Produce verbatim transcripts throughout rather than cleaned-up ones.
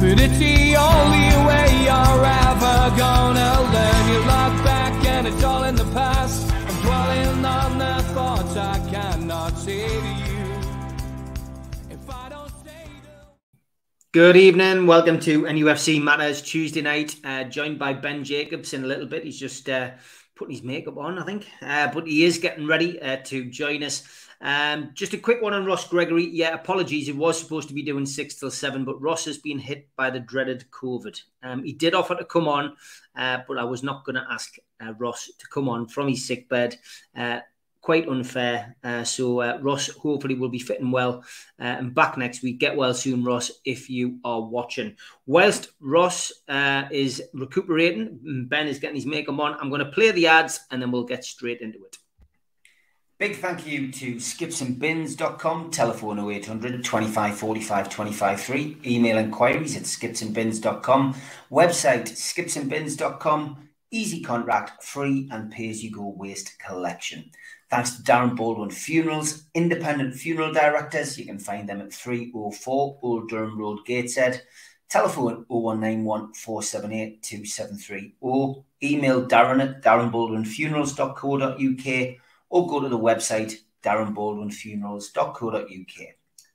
But it's the only way you're ever gonna learn. You look back and it's all in the past. I'm dwelling on the thoughts I cannot say to you. If I don't say the... Good evening. Welcome to N U F C Matters Tuesday night. Uh, joined by Ben Jacobs in a little bit. He's just uh, putting his makeup on, I think. Uh, but he is getting ready uh, to join us. Um, just a quick one on Ross Gregory. Yeah, apologies. He was supposed to be doing six till seven, but Ross has been hit by the dreaded COVID. Um, he did offer to come on, uh, but I was not going to ask uh, Ross to come on from his sick bed. Uh, quite unfair. Uh, so uh, Ross hopefully will be fitting well uh, and back next week. Get well soon, Ross, if you are watching. Whilst Ross uh, is recuperating, Ben is getting his makeup on. I'm going to play the ads and then we'll get straight into it. Big thank you to skips and bins dot com, telephone oh eight hundred, twenty-five forty-five, two fifty-three, email inquiries at skips and bins dot com, website skips and bins dot com, easy contract, free and pay-as-you-go waste collection. Thanks to Darren Baldwin Funerals, independent funeral directors. You can find them at three oh four Old Durham Road, Gateshead. Telephone oh one nine one, four seven eight, two seven three oh, email Darren at darren baldwin funerals dot co dot uk, or go to the website darren baldwin funerals dot co dot uk.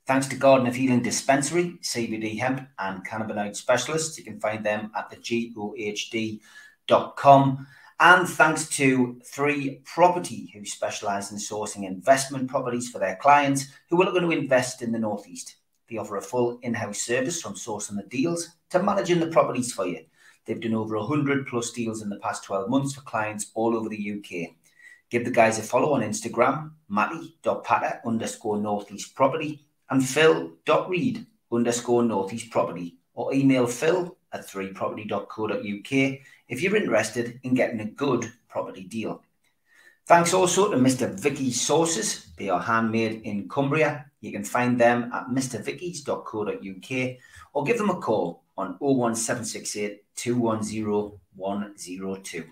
Thanks to Garden of Healing Dispensary, C B D hemp and cannabinoid specialists. You can find them at the G O H D dot com. And thanks to Three Property, who specialise in sourcing investment properties for their clients who are looking to invest in the Northeast. They offer a full in-house service from sourcing the deals to managing the properties for you. They've done over one hundred plus deals in the past twelve months for clients all over the U K. Give the guys a follow on Instagram, matty.patter underscore northeast property and phil.reed underscore northeast property, or email phil at three property dot co dot uk if you're interested in getting a good property deal. Thanks also to Mister Vicky's Sauces. They are handmade in Cumbria. You can find them at mr vickies dot co dot uk or give them a call on oh one seven six eight, two one oh, one oh two.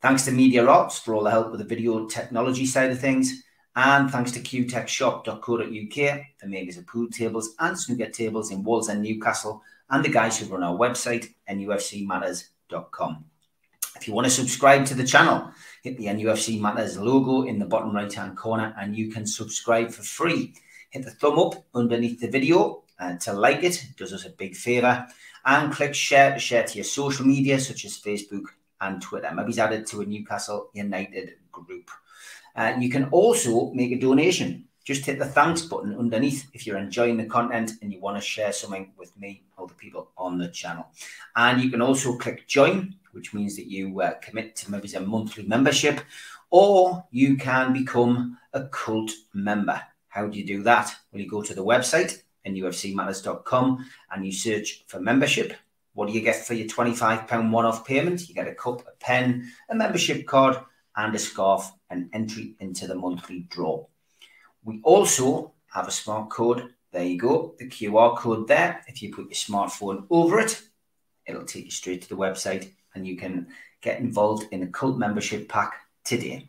Thanks to Media Arts for all the help with the video technology side of things. And thanks to q tech shop dot co dot uk, the makers of pool tables and snooker tables in Walls and Newcastle, and the guys who run our website, N U F C matters dot com. If you want to subscribe to the channel, hit the N U F C Matters logo in the bottom right-hand corner and you can subscribe for free. Hit the thumb up underneath the video uh, to like it. It does us a big favour. And click share to share to your social media, such as Facebook and Twitter. Maybe he's added to a Newcastle United group. Uh, you can also make a donation. Just hit the thanks button underneath if you're enjoying the content and you want to share something with me or the people on the channel. And you can also click join, which means that you uh, commit to maybe a monthly membership, or you can become a cult member. How do you do that? Well, you go to the website, N U F C matters dot com, and you search for membership. What do you get for your twenty-five pound one-off payment? You get a cup, a pen, a membership card, and a scarf, and entry into the monthly draw. We also have a smart code. There you go, the Q R code there. If you put your smartphone over it, it'll take you straight to the website, and you can get involved in a cult membership pack today.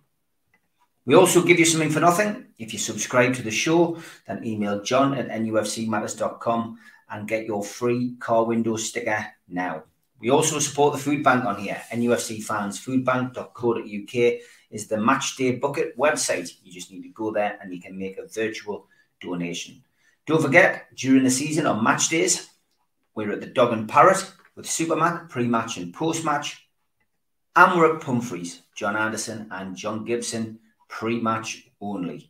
We also give you something for nothing. If you subscribe to the show, then email John at N U F C matters dot com and get your free car window sticker now. We also support the food bank on here. N U F C fans, foodbank dot co dot uk is the match day bucket website. You just need to go there and you can make a virtual donation. Don't forget, during the season on match days, we're at the Dog and Parrot with Supermac, pre-match and post-match. And we're at Pumfreys, John Anderson and John Gibson, pre-match only.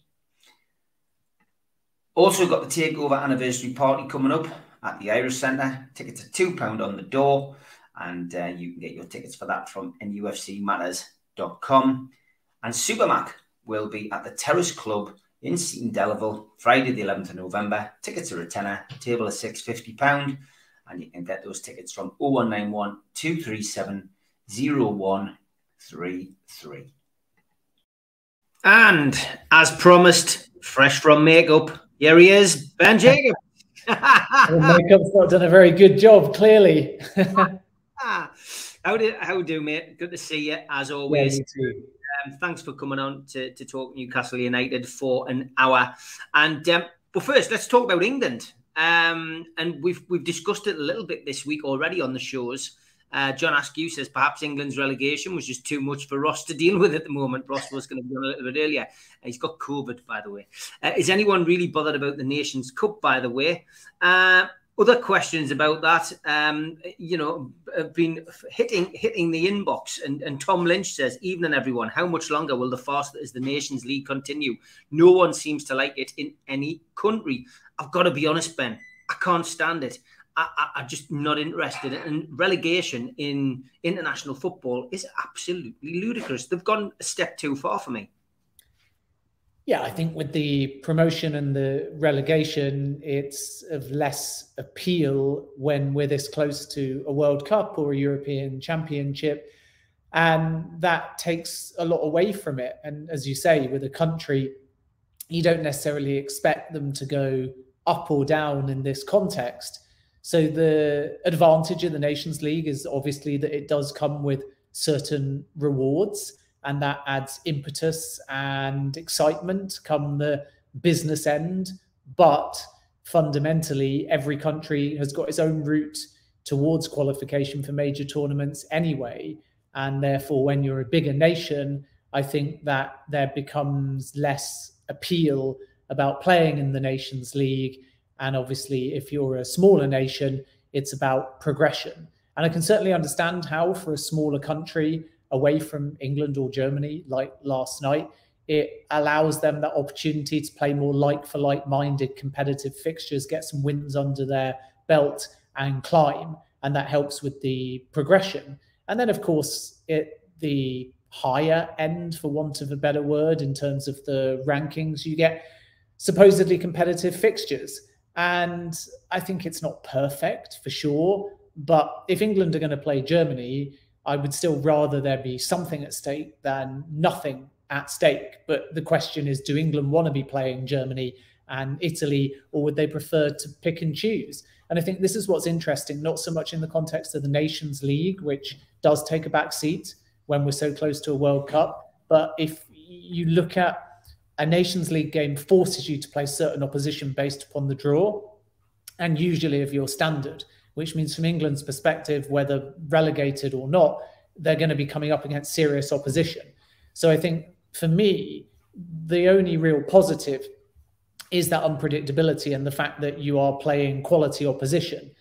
Also got the Takeover Anniversary Party coming up at the Irish Centre. Tickets are two pounds on the door, and uh, you can get your tickets for that from N U F C matters dot com. And Supermac will be at the Terrace Club in Seaton Delaval, Friday the eleventh of November. Tickets are a tenner, table of six pounds fifty, and you can get those tickets from oh one nine one, two three seven, oh one three three. And as promised, fresh from makeup, here he is, Ben Jacobs. Makeup's not done a very good job, clearly. How do how do mate? Good to see you as always. Yeah, you too. Um, thanks for coming on to, to talk Newcastle United for an hour. And um, but first, let's talk about England. Um, and we've we've discussed it a little bit this week already on the shows. Uh, John Askew says perhaps England's relegation was just too much for Ross to deal with at the moment. Ross was going to be on a little bit earlier. He's got COVID, by the way. Uh, is anyone really bothered about the Nations Cup, by the way? Uh, other questions about that, um, you know, have been hitting hitting the inbox. And, and Tom Lynch says, evening, everyone. How much longer will the farce that is the Nations League continue? No one seems to like it in any country. I've got to be honest, Ben. I can't stand it. I'm just not interested, and relegation in international football is absolutely ludicrous. They've gone a step too far for me. Yeah, I think with the promotion and the relegation, it's of less appeal when we're this close to a World Cup or a European Championship, and that takes a lot away from it. And as you say, with a country, you don't necessarily expect them to go up or down in this context. So the advantage in the Nations League is obviously that it does come with certain rewards, and that adds impetus and excitement come the business end. But fundamentally, every country has got its own route towards qualification for major tournaments anyway. And therefore, when you're a bigger nation, I think that there becomes less appeal about playing in the Nations League. And obviously, if you're a smaller nation, it's about progression. And I can certainly understand how, for a smaller country away from England or Germany, like last night, it allows them that opportunity to play more like for like-minded competitive fixtures, get some wins under their belt and climb. And that helps with the progression. And then, of course, it, the higher end, for want of a better word, in terms of the rankings, you get supposedly competitive fixtures. And I think it's not perfect for sure, but if England are going to play Germany, I would still rather there be something at stake than nothing at stake. But the question is, do England want to be playing Germany and Italy, or would they prefer to pick and choose? And I think this is what's interesting, not so much in the context of the Nations League, which does take a back seat when we're so close to a World Cup. But if you look at a Nations League game, forces you to play certain opposition based upon the draw, and usually of your standard, which means from England's perspective, whether relegated or not, they're going to be coming up against serious opposition. So I think for me, the only real positive is that unpredictability and the fact that you are playing quality opposition.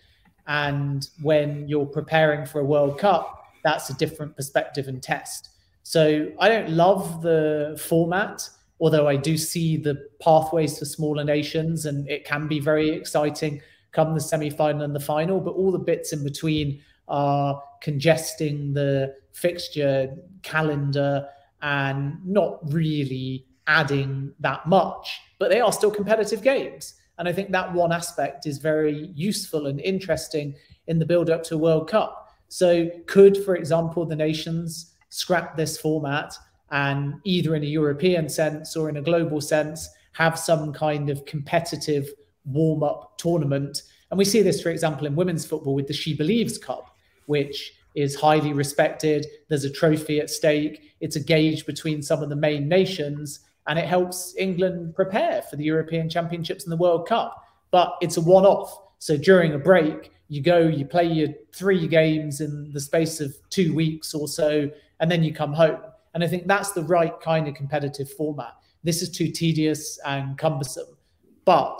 And when you're preparing for a World Cup, that's a different perspective and test. So I don't love the format, although I do see the pathways for smaller nations, and it can be very exciting come the semi-final and the final, but all the bits in between are congesting the fixture calendar and not really adding that much. But they are still competitive games. And I think that one aspect is very useful and interesting in the build-up to a World Cup. So could, for example, the nations scrap this format and either in a European sense or in a global sense, have some kind of competitive warm-up tournament? And we see this, for example, in women's football with the She Believes Cup, which is highly respected. There's a trophy at stake. It's a gauge between some of the main nations, and it helps England prepare for the European Championships and the World Cup. But it's a one-off. So during a break, you go, you play your three games in the space of two weeks or so, and then you come home. And I think that's the right kind of competitive format. This is too tedious and cumbersome. But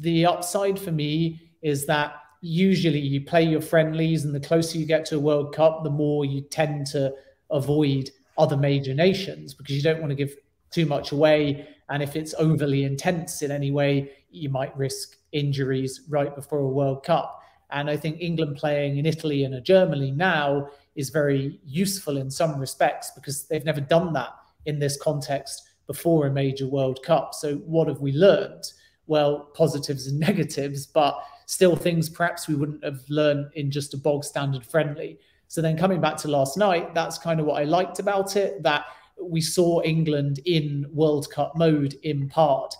the upside for me is that usually you play your friendlies, and the closer you get to a World Cup, the more you tend to avoid other major nations because you don't want to give too much away. And if it's overly intense in any way, you might risk injuries right before a World Cup. And I think England playing in Italy and a Germany now is very useful in some respects because they've never done that in this context before a major World Cup. So what have we learned? Well, positives and negatives, but still things perhaps we wouldn't have learned in just a bog standard friendly. So then coming back to last night, that's kind of what I liked about it, that we saw England in World Cup mode in part,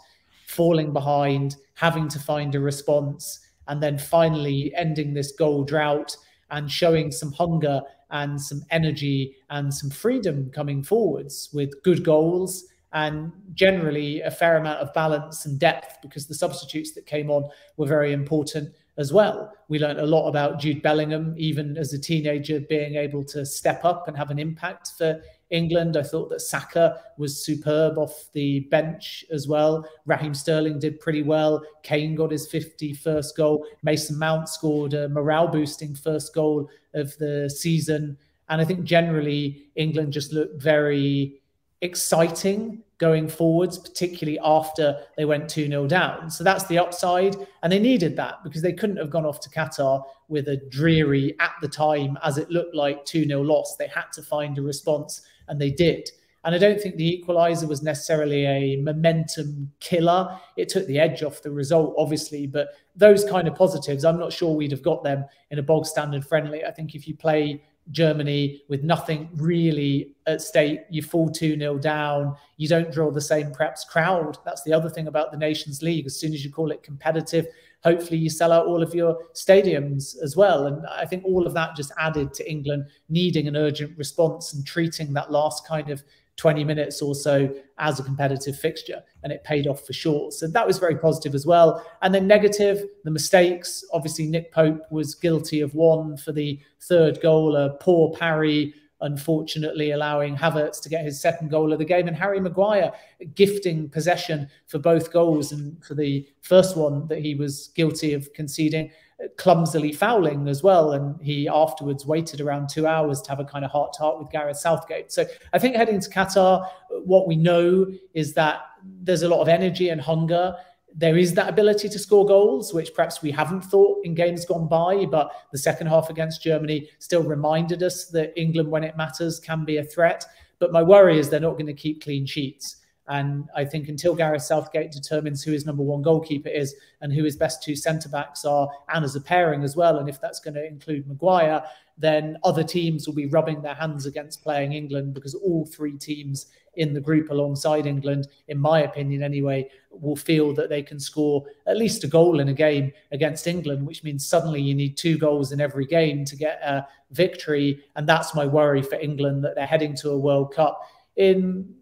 falling behind, having to find a response, and then finally ending this goal drought and showing some hunger and some energy and some freedom coming forwards with good goals and generally a fair amount of balance and depth, because the substitutes that came on were very important as well. We learned a lot about Jude Bellingham, even as a teenager, being able to step up and have an impact for England. I thought that Saka was superb off the bench as well. Raheem Sterling did pretty well. Kane got his fifty-first goal. Mason Mount scored a morale-boosting first goal of the season. And I think generally England just looked very exciting going forwards, particularly after they went two nil down. So that's the upside. And they needed that, because they couldn't have gone off to Qatar with a dreary, at the time, as it looked like, two nil loss. They had to find a response, and they did. And I don't think the equaliser was necessarily a momentum killer. It took the edge off the result, obviously. But those kind of positives, I'm not sure we'd have got them in a bog-standard friendly. I think if you play Germany with nothing really at stake, you fall two nil down, you don't draw the same perhaps crowd. That's the other thing about the Nations League. As soon as you call it competitive, hopefully you sell out all of your stadiums as well. And I think all of that just added to England needing an urgent response and treating that last kind of twenty minutes or so as a competitive fixture, and it paid off for sure. So that was very positive as well. And then negative, the mistakes. Obviously, Nick Pope was guilty of one for the third goal, a poor parry, unfortunately allowing Havertz to get his second goal of the game, and Harry Maguire gifting possession for both goals, and for the first one that he was guilty of conceding, clumsily fouling as well. And he afterwards waited around two hours to have a kind of heart-to-heart with Gareth Southgate. So I think heading to Qatar, what we know is that there's a lot of energy and hunger. There is that ability to score goals, which perhaps we haven't thought in games gone by, but the second half against Germany still reminded us that England, when it matters, can be a threat. But my worry is they're not going to keep clean sheets. And I think until Gareth Southgate determines who his number one goalkeeper is and who his best two centre-backs are, and as a pairing as well, and if that's going to include Maguire, then other teams will be rubbing their hands against playing England, because all three teams in the group alongside England, in my opinion anyway, will feel that they can score at least a goal in a game against England, which means suddenly you need two goals in every game to get a victory. And that's my worry for England, that they're heading to a World Cup in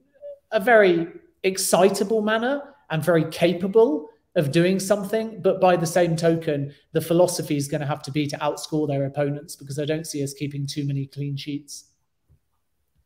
a very excitable manner and very capable of doing something. But by the same token, the philosophy is going to have to be to outscore their opponents, because I don't see us keeping too many clean sheets.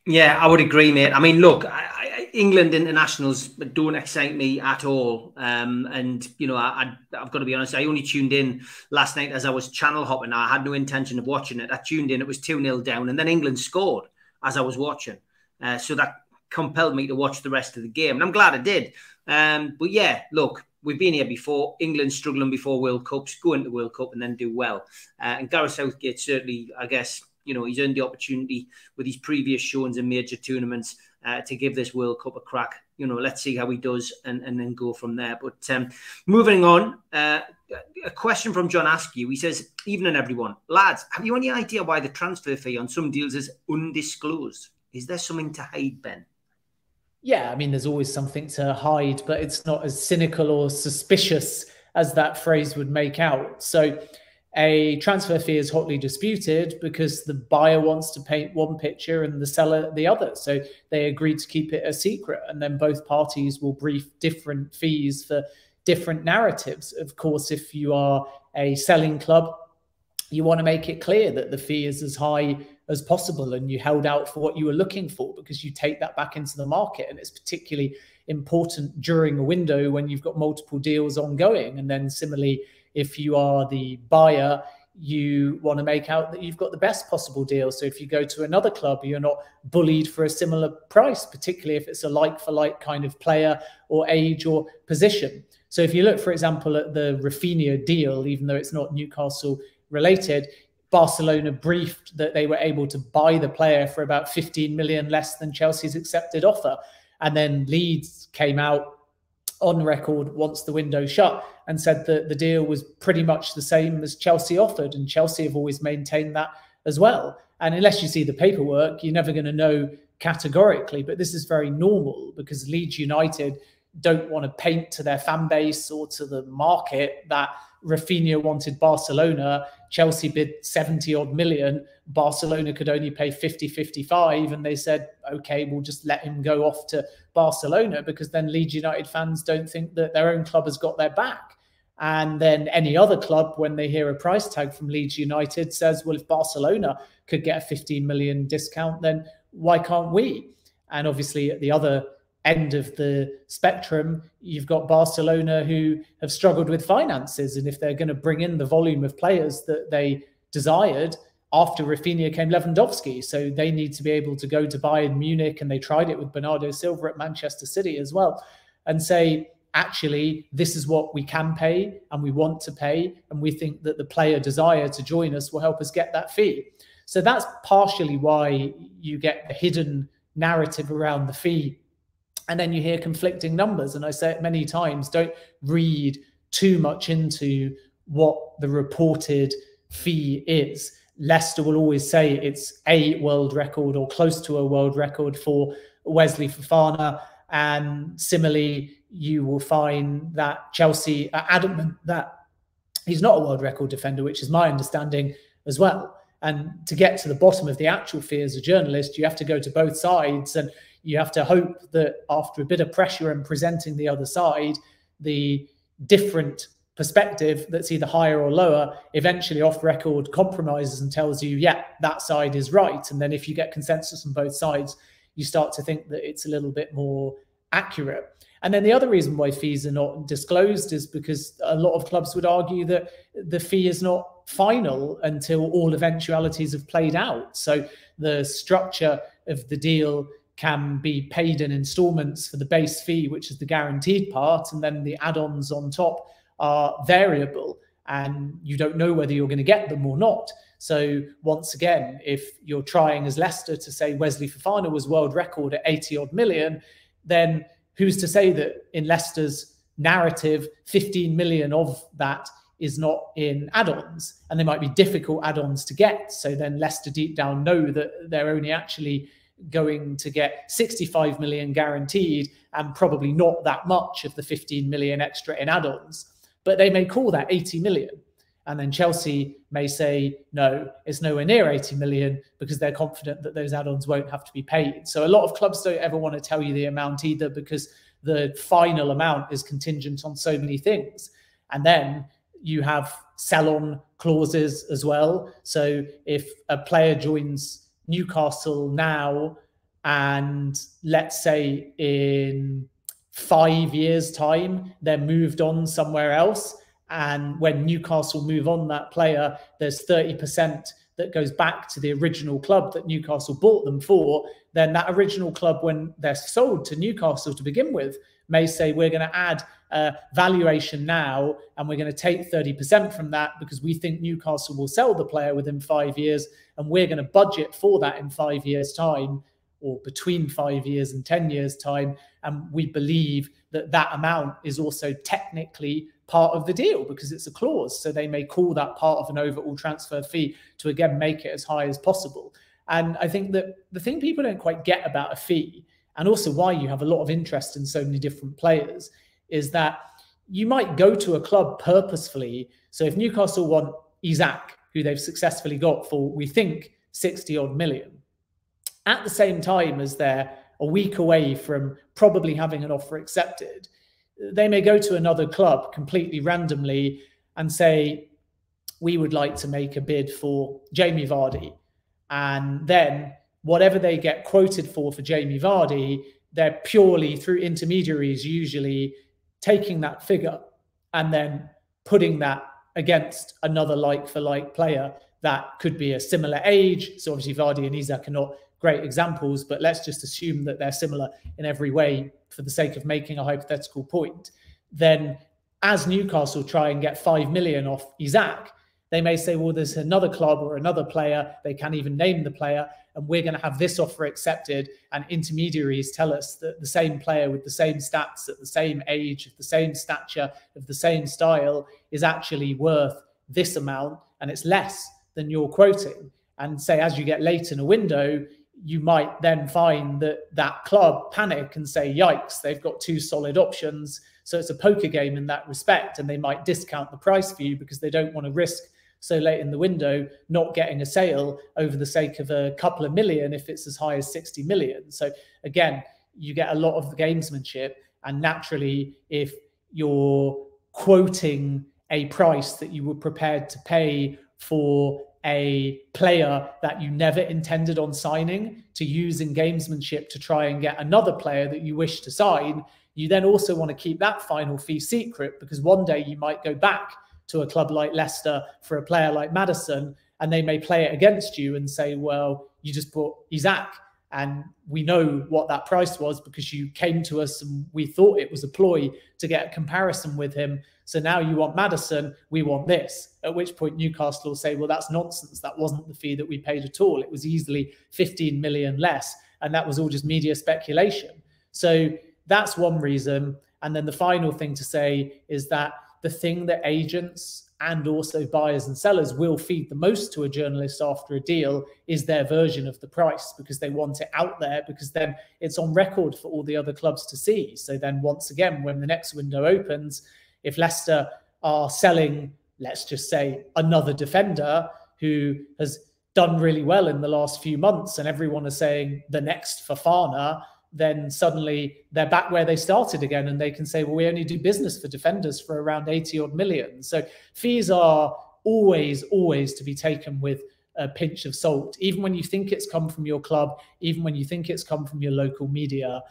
Yeah, I would agree, mate. I mean, look, I, I, England internationals don't excite me at all. Um, and, you know, I, I, I've got to be honest, I only tuned in last night as I was channel hopping. I had no intention of watching it. I tuned in, it was two nil down, and then England scored as I was watching. Uh, so that compelled me to watch the rest of the game, and I'm glad I did. Um, but yeah, look, we've been here before. England struggling before World Cups, go into World Cup and then do well. Uh, and Gareth Southgate certainly, I guess, you know, he's earned the opportunity with his previous showings in major tournaments uh, to give this World Cup a crack. You know, let's see how he does, and, and then go from there. But um, moving on, uh, a question from John Askew. He says, evening everyone. Lads, have you any idea why the transfer fee on some deals is undisclosed? Is there something to hide, Ben? Yeah, I mean, there's always something to hide, but it's not as cynical or suspicious as that phrase would make out. So a transfer fee is hotly disputed because the buyer wants to paint one picture and the seller the other. So they agreed to keep it a secret, and then both parties will brief different fees for different narratives. Of course, if you are a selling club, you want to make it clear that the fee is as high as possible and you held out for what you were looking for, because you take that back into the market. And it's particularly important during a window when you've got multiple deals ongoing. And then similarly, if you are the buyer, you want to make out that you've got the best possible deal. So if you go to another club, you're not bullied for a similar price, particularly if it's a like-for-like kind of player or age or position. So if you look, for example, at the Rafinha deal, even though it's not Newcastle related, Barcelona briefed that they were able to buy the player for about fifteen million less than Chelsea's accepted offer. And then Leeds came out on record once the window shut and said that the deal was pretty much the same as Chelsea offered. And Chelsea have always maintained that as well. And unless you see the paperwork, you're never going to know categorically. But this is very normal, because Leeds United don't want to paint to their fan base or to the market that Rafinha wanted Barcelona, Chelsea bid seventy odd million, Barcelona could only pay fifty, fifty-five, and they said, okay, we'll just let him go off to Barcelona, because then Leeds United fans don't think that their own club has got their back. And then any other club, when they hear a price tag from Leeds United, says, well, if Barcelona could get a fifteen million discount, then why can't we? And obviously at the other end of the spectrum, you've got Barcelona, who have struggled with finances. And if they're going to bring in the volume of players that they desired, after Rafinha came Lewandowski. So they need to be able to go to Bayern Munich, and they tried it with Bernardo Silva at Manchester City as well, and say, actually, this is what we can pay and we want to pay. And we think that the player desire to join us will help us get that fee. So that's partially why you get the hidden narrative around the fee. And then you hear conflicting numbers. And I say it many times, don't read too much into what the reported fee is. Leicester will always say it's a world record or close to a world record for Wesley Fofana. And similarly, you will find that Chelsea are adamant that he's not a world record defender, which is my understanding as well. And to get to the bottom of the actual fee as a journalist, you have to go to both sides, and you have to hope that after a bit of pressure and presenting the other side, the different perspective that's either higher or lower eventually off record compromises and tells you, yeah, that side is right. And then if you get consensus on both sides, you start to think that it's a little bit more accurate. And then the other reason why fees are not disclosed is because a lot of clubs would argue that the fee is not final until all eventualities have played out. So the structure of the deal can be paid in installments for the base fee, which is the guaranteed part, and then the add-ons on top are variable, and you don't know whether you're going to get them or not. So once again, if you're trying as Leicester to say Wesley Fofana was world record at eighty odd million, then who's to say that in Leicester's narrative, fifteen million of that is not in add-ons? And they might be difficult add-ons to get. So then Leicester deep down know that they're only actually going to get sixty-five million guaranteed, and probably not that much of the fifteen million extra in add-ons. But they may call that eighty million. And then Chelsea may say, no, it's nowhere near eighty million, because they're confident that those add-ons won't have to be paid. So a lot of clubs don't ever want to tell you the amount either, because the final amount is contingent on so many things. And then you have sell-on clauses as well. So if a player joins Newcastle now, and let's say in five years' time, they're moved on somewhere else, and when Newcastle move on that player, there's thirty percent that goes back to the original club that Newcastle bought them for, then that original club, when they're sold to Newcastle to begin with, may say, we're going to add a valuation now, and we're going to take thirty percent from that, because we think Newcastle will sell the player within five years, and we're going to budget for that in five years' time, or between five years and ten years' time. And we believe that that amount is also technically part of the deal because it's a clause. So they may call that part of an overall transfer fee to, again, make it as high as possible. And I think that the thing people don't quite get about a fee, and also why you have a lot of interest in so many different players, is that you might go to a club purposefully. So if Newcastle want Isak, who they've successfully got for, we think, sixty odd million, at the same time as they're a week away from probably having an offer accepted, they may go to another club completely randomly and say, we would like to make a bid for Jamie Vardy. And then whatever they get quoted for for Jamie Vardy, they're purely through intermediaries usually taking that figure and then putting that against another like-for-like player that could be a similar age. So obviously Vardy and Isak are not great examples, but let's just assume that they're similar in every way for the sake of making a hypothetical point. Then as Newcastle try and get five million off Isak, they may say, well, there's another club or another player, they can't even name the player, and we're going to have this offer accepted, and intermediaries tell us that the same player with the same stats, at the same age, of the same stature, of the same style, is actually worth this amount, and it's less than you're quoting. And say, as you get late in a window, you might then find that that club panic and say, yikes, they've got two solid options. So it's a poker game in that respect, and they might discount the price for you because they don't want to risk so late in the window not getting a sale over the sake of a couple of million if it's as high as sixty million. So again, you get a lot of the gamesmanship, and naturally, if you're quoting a price that you were prepared to pay for a player that you never intended on signing, to use in gamesmanship to try and get another player that you wish to sign, you then also want to keep that final fee secret, because one day you might go back to a club like Leicester for a player like Maddison, and they may play it against you and say, well, you just bought Isaac, and we know what that price was because you came to us and we thought it was a ploy to get a comparison with him. So now you want Maddison, we want this. At which point Newcastle will say, well, that's nonsense. That wasn't the fee that we paid at all. It was easily fifteen million less. And that was all just media speculation. So that's one reason. And then the final thing to say is that the thing that agents and also buyers and sellers will feed the most to a journalist after a deal is their version of the price, because they want it out there, because then it's on record for all the other clubs to see. So then once again, when the next window opens, if Leicester are selling, let's just say, another defender who has done really well in the last few months, and everyone is saying the next Fofana, then suddenly they're back where they started again, and they can say, well, we only do business for defenders for around eighty odd million. So fees are always, always to be taken with a pinch of salt. Even when you think it's come from your club, even when you think it's come from your local media,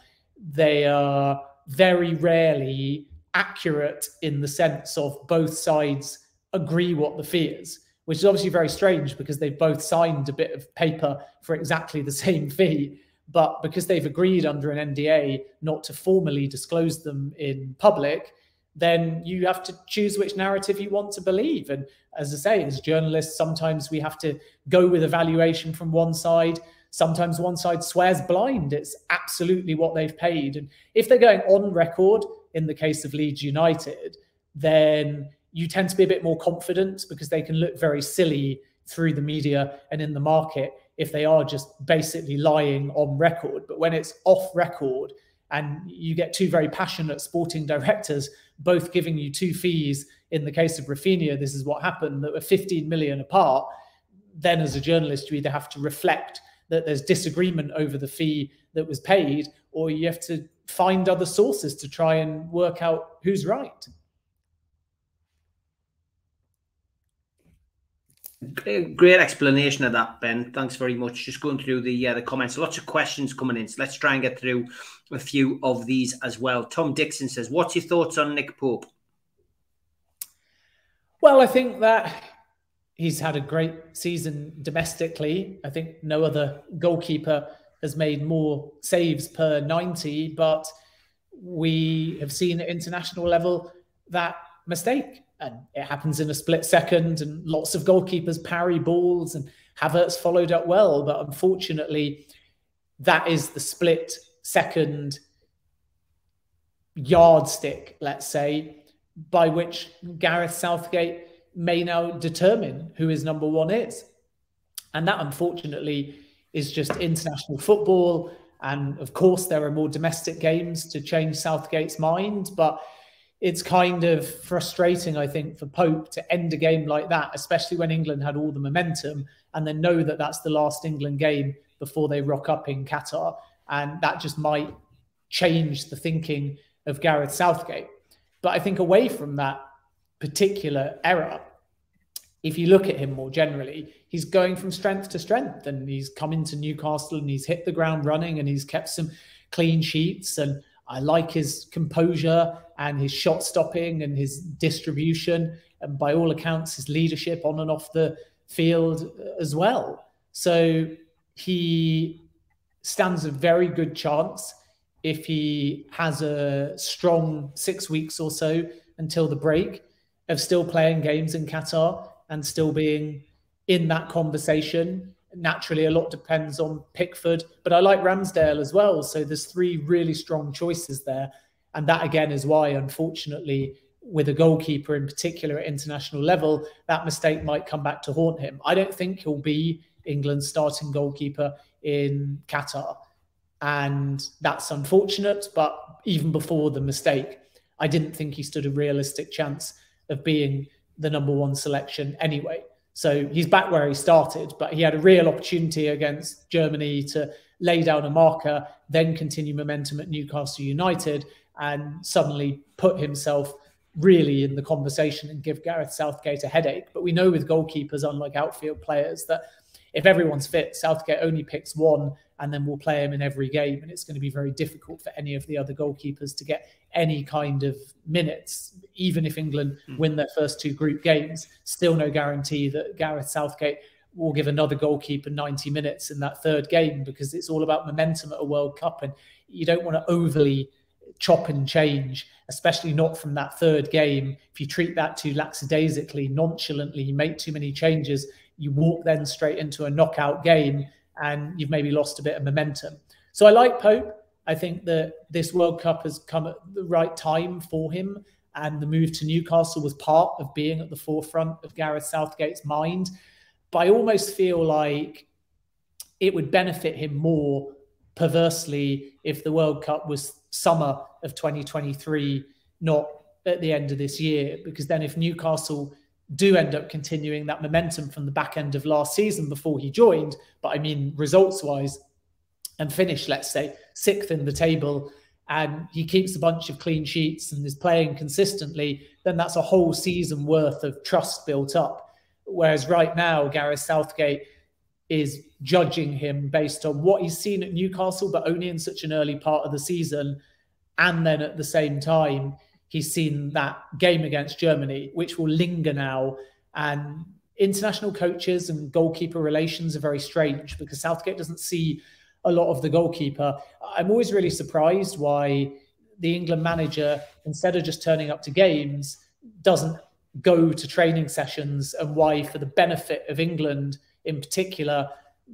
they are very rarely accurate in the sense of both sides agree what the fee is, which is obviously very strange because they've both signed a bit of paper for exactly the same fee. But because they've agreed under an N D A not to formally disclose them in public, then you have to choose which narrative you want to believe. And as I say, as journalists, sometimes we have to go with a valuation from one side. Sometimes one side swears blind. It's absolutely what they've paid. And if they're going on record, in the case of Leeds United, then you tend to be a bit more confident because they can look very silly through the media and in the market if they are just basically lying on record. But when it's off record and you get two very passionate sporting directors both giving you two fees, in the case of Rafinha, this is what happened, that were fifteen million apart, then as a journalist, you either have to reflect that there's disagreement over the fee that was paid, or you have to find other sources to try and work out who's right. Great explanation of that, Ben. Thanks very much. Just going through the uh, the comments. Lots of questions coming in, so let's try and get through a few of these as well. Tom Dixon says, what's your thoughts on Nick Pope? Well, I think that he's had a great season domestically. I think no other goalkeeper has made more saves per ninety, but we have seen at international level that mistake. And it happens in a split second, and lots of goalkeepers parry balls, and Havertz followed up well. But unfortunately, that is the split second yardstick, let's say, by which Gareth Southgate may now determine who his number one is. And that, unfortunately, is just international football. And of course, there are more domestic games to change Southgate's mind, but it's kind of frustrating, I think, for Pope to end a game like that, especially when England had all the momentum, and then know that that's the last England game before they rock up in Qatar. And that just might change the thinking of Gareth Southgate. But I think away from that particular error, if you look at him more generally, he's going from strength to strength, and he's come into Newcastle and he's hit the ground running, and he's kept some clean sheets, and I like his composure and his shot stopping and his distribution, and by all accounts, his leadership on and off the field as well. So he stands a very good chance, if he has a strong six weeks or so until the break, of still playing games in Qatar and still being in that conversation. Naturally, a lot depends on Pickford, but I like Ramsdale as well. So there's three really strong choices there. And that, again, is why, unfortunately, with a goalkeeper in particular at international level, that mistake might come back to haunt him. I don't think he'll be England's starting goalkeeper in Qatar. And that's unfortunate, but even before the mistake, I didn't think he stood a realistic chance of being the number one selection anyway. So he's back where he started, but he had a real opportunity against Germany to lay down a marker, then continue momentum at Newcastle United and suddenly put himself really in the conversation and give Gareth Southgate a headache. But we know with goalkeepers, unlike outfield players, that if everyone's fit, Southgate only picks one and then we'll play him in every game. And it's going to be very difficult for any of the other goalkeepers to get any kind of minutes. Even if England win their first two group games, still no guarantee that Gareth Southgate will give another goalkeeper ninety minutes in that third game, because it's all about momentum at a World Cup. And you don't want to overly chop and change, especially not from that third game. If you treat that too lackadaisically, nonchalantly, you make too many changes, you walk then straight into a knockout game and you've maybe lost a bit of momentum. So I like Pope. I think that this World Cup has come at the right time for him, and the move to Newcastle was part of being at the forefront of Gareth Southgate's mind. But I almost feel like it would benefit him more, perversely, if the World Cup was summer of twenty twenty-three, not at the end of this year. Because then if Newcastle do end up continuing that momentum from the back end of last season before he joined, but I mean results-wise, and finish, let's say, sixth in the table, and he keeps a bunch of clean sheets and is playing consistently, then that's a whole season worth of trust built up. Whereas right now, Gareth Southgate is judging him based on what he's seen at Newcastle, but only in such an early part of the season. And then at the same time, he's seen that game against Germany, which will linger now. And international coaches and goalkeeper relations are very strange because Southgate doesn't see a lot of the goalkeeper. I'm always really surprised why the England manager, instead of just turning up to games, doesn't go to training sessions, and why, for the benefit of England in particular,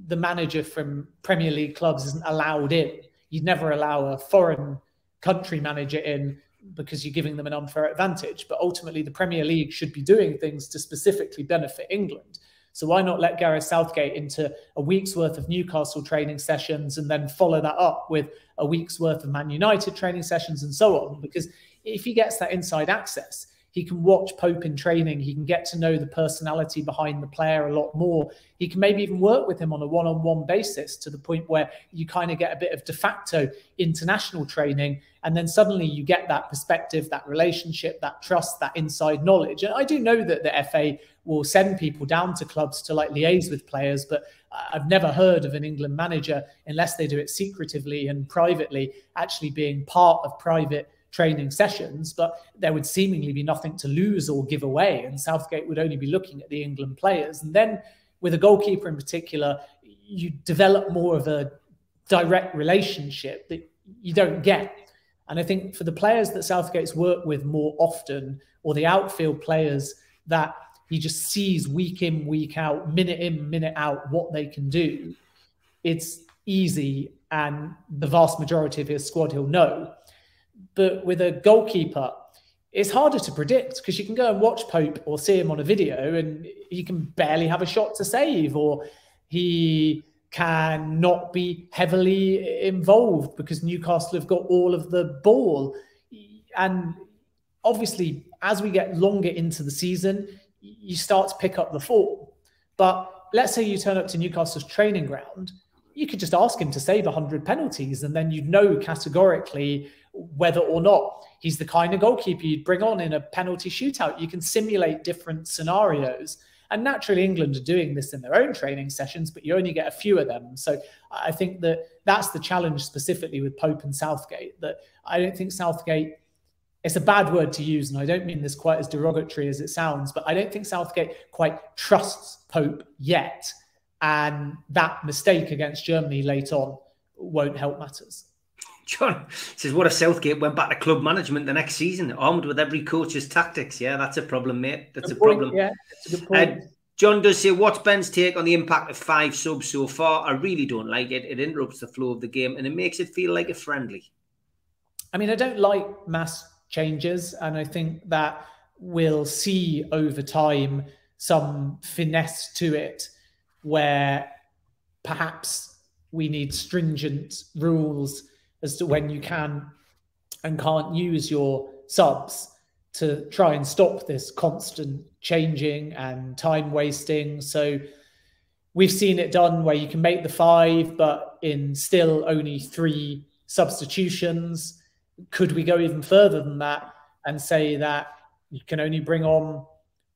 the manager from Premier League clubs isn't allowed in. You'd never allow a foreign country manager in because you're giving them an unfair advantage. But ultimately, the Premier League should be doing things to specifically benefit England. So why not let Gareth Southgate into a week's worth of Newcastle training sessions and then follow that up with a week's worth of Man United training sessions and so on? Because if he gets that inside access, he can watch Pope in training. He can get to know the personality behind the player a lot more. He can maybe even work with him on a one-on-one basis to the point where you kind of get a bit of de facto international training. And then suddenly you get that perspective, that relationship, that trust, that inside knowledge. And I do know that the F A will send people down to clubs to like liaise with players, but I've never heard of an England manager, unless they do it secretively and privately, actually being part of private training sessions. But there would seemingly be nothing to lose or give away, and Southgate would only be looking at the England players. And then with a goalkeeper in particular, you develop more of a direct relationship that you don't get. And I think for the players that Southgate's worked with more often, or the outfield players that he just sees week in, week out, minute in, minute out, what they can do, it's easy, and the vast majority of his squad he'll know. But with a goalkeeper, it's harder to predict, because you can go and watch Pope or see him on a video and he can barely have a shot to save, or he can not be heavily involved because Newcastle have got all of the ball. And obviously, as we get longer into the season, you start to pick up the form. But let's say you turn up to Newcastle's training ground, you could just ask him to save one hundred penalties, and then you'd know categorically whether or not he's the kind of goalkeeper you'd bring on in a penalty shootout. You can simulate different scenarios. And naturally, England are doing this in their own training sessions, but you only get a few of them. So I think that that's the challenge specifically with Pope and Southgate, that I don't think Southgate, it's a bad word to use, and I don't mean this quite as derogatory as it sounds, but I don't think Southgate quite trusts Pope yet. And that mistake against Germany late on won't help matters. John says, what if Southgate went back to club management the next season, armed with every coach's tactics? Yeah, that's a problem, mate. That's good a point, problem. Yeah, that's a good point. Uh, John does say, what's Ben's take on the impact of five subs so far? I really don't like it. It interrupts the flow of the game and it makes it feel like a friendly. I mean, I don't like mass changes, and I think that we'll see over time some finesse to it where perhaps we need stringent rules as to when you can and can't use your subs to try and stop this constant changing and time wasting. So we've seen it done where you can make the five, but in still only three substitutions. Could we go even further than that and say that you can only bring on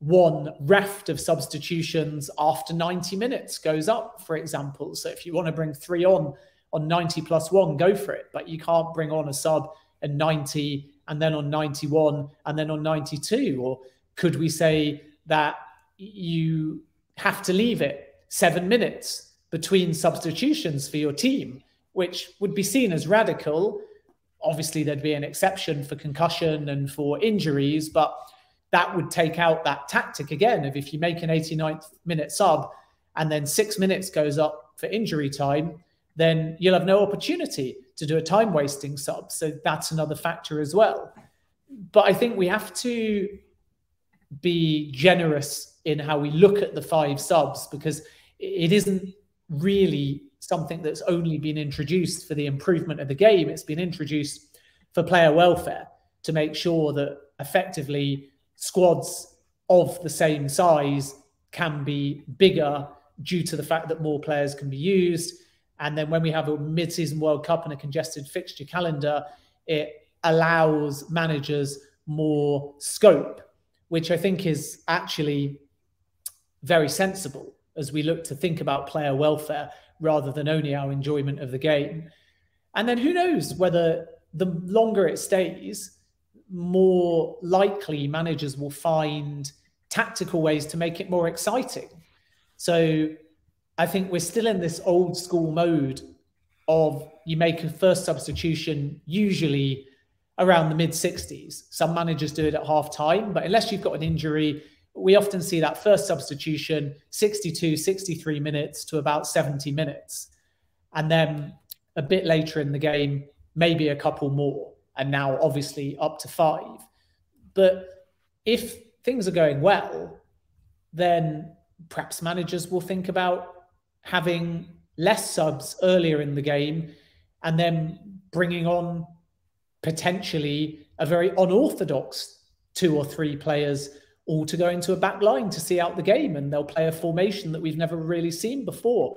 one raft of substitutions after ninety minutes goes up, for example? So if you want to bring three on on ninety plus one, go for it, but you can't bring on a sub at ninety and then on ninety-one and then on ninety-two. Or could we say that you have to leave it seven minutes between substitutions for your team, which would be seen as radical? Obviously, there'd be an exception for concussion and for injuries, but that would take out that tactic again of if you make an eighty-ninth minute sub and then six minutes goes up for injury time, then you'll have no opportunity to do a time-wasting sub. So that's another factor as well. But I think we have to be generous in how we look at the five subs, because it isn't really something that's only been introduced for the improvement of the game. It's been introduced for player welfare, to make sure that effectively squads of the same size can be bigger due to the fact that more players can be used. And then when we have a mid-season World Cup and a congested fixture calendar, it allows managers more scope, which I think is actually very sensible as we look to think about player welfare rather than only our enjoyment of the game. And then who knows whether the longer it stays, more likely managers will find tactical ways to make it more exciting. So I think we're still in this old school mode of you make a first substitution usually around the mid sixties. Some managers do it at half time, but unless you've got an injury, we often see that first substitution sixty-two, sixty-three minutes to about seventy minutes. And then a bit later in the game, maybe a couple more. And now obviously up to five. But if things are going well, then perhaps managers will think about having less subs earlier in the game and then bringing on potentially a very unorthodox two or three players all to go into a back line to see out the game, and they'll play a formation that we've never really seen before.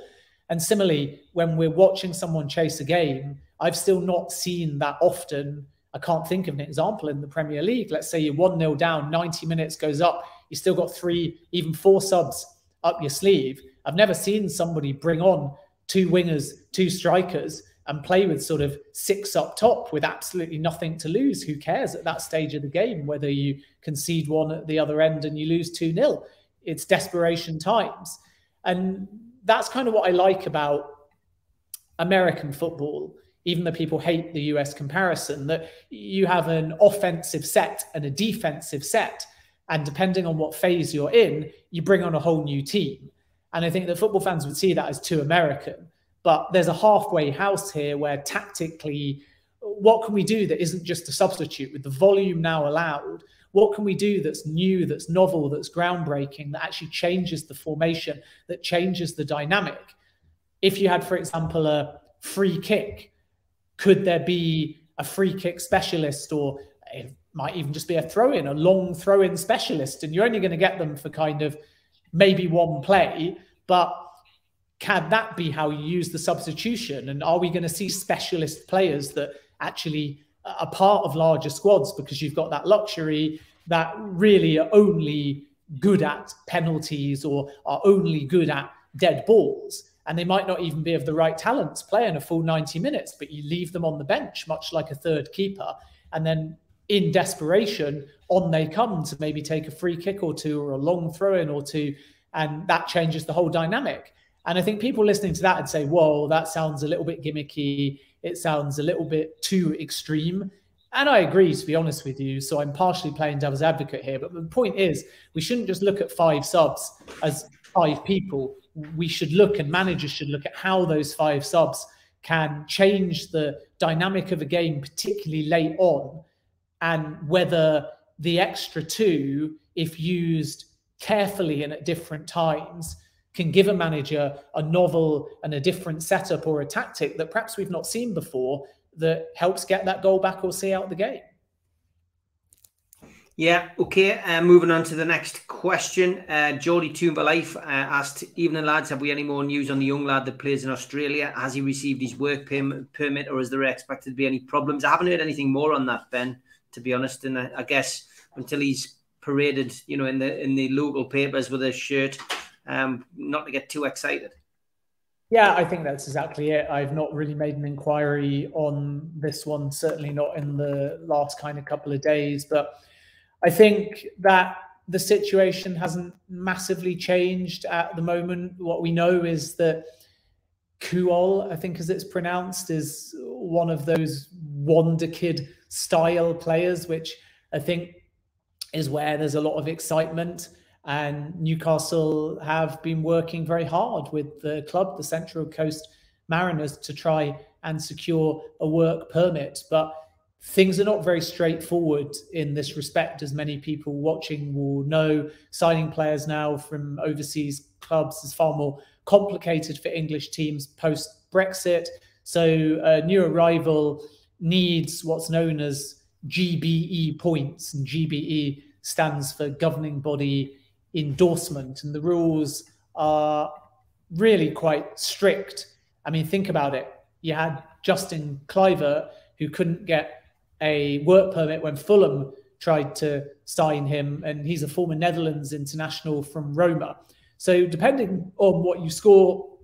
And similarly, when we're watching someone chase a game, I've still not seen that often. I can't think of an example in the Premier League. Let's say you're one nil down, ninety minutes goes up, you still got three, even four subs up your sleeve. I've never seen somebody bring on two wingers, two strikers, and play with sort of six up top with absolutely nothing to lose. Who cares at that stage of the game whether you concede one at the other end and you lose two nil? It's desperation times. And that's kind of what I like about American football. Even though people hate the U S comparison, that you have an offensive set and a defensive set. And depending on what phase you're in, you bring on a whole new team. And I think that football fans would see that as too American. But there's a halfway house here where tactically, what can we do that isn't just a substitute with the volume now allowed? What can we do that's new, that's novel, that's groundbreaking, that actually changes the formation, that changes the dynamic? If you had, for example, a free kick, could there be a free kick specialist, or it might even just be a throw-in, a long throw-in specialist? And you're only going to get them for kind of maybe one play, but can that be how you use the substitution? And are we going to see specialist players that actually are part of larger squads because you've got that luxury, that really are only good at penalties or are only good at dead balls? And they might not even be of the right talent to play in a full ninety minutes, but you leave them on the bench, much like a third keeper. And then in desperation, on they come to maybe take a free kick or two or a long throw-in or two, and that changes the whole dynamic. And I think people listening to that would say, whoa, that sounds a little bit gimmicky. It sounds a little bit too extreme. And I agree, to be honest with you. So I'm partially playing devil's advocate here. But the point is, we shouldn't just look at five subs as five people. We should look, and managers should look, at how those five subs can change the dynamic of a game, particularly late on, and whether the extra two, if used carefully and at different times, can give a manager a novel and a different setup or a tactic that perhaps we've not seen before that helps get that goal back or see out the game. Yeah, okay. Uh, moving on to the next question. Uh, Geordie Toomba-Life uh, asked, evening lads, have we any more news on the young lad that plays in Australia? Has he received his work permit or is there expected to be any problems? I haven't heard anything more on that, Ben, to be honest. And I, I guess until he's paraded, you know, in the in the local papers with a shirt, um, not to get too excited. Yeah, I think that's exactly it. I've not really made an inquiry on this one, certainly not in the last kind of couple of days, but I think that the situation hasn't massively changed at the moment. What we know is that Kuol, I think as it's pronounced, is one of those wonder kid style players, which I think is where there's a lot of excitement. And Newcastle have been working very hard with the club, the Central Coast Mariners, to try and secure a work permit. But things are not very straightforward in this respect, as many people watching will know. Signing players now from overseas clubs is far more complicated for English teams post-Brexit. So a new arrival needs what's known as G B E points, and G B E stands for Governing Body Endorsement. And the rules are really quite strict. I mean, think about it. You had Justin Kluivert, who couldn't get a work permit when Fulham tried to sign him, and he's a former Netherlands international from Roma. So depending on what you score,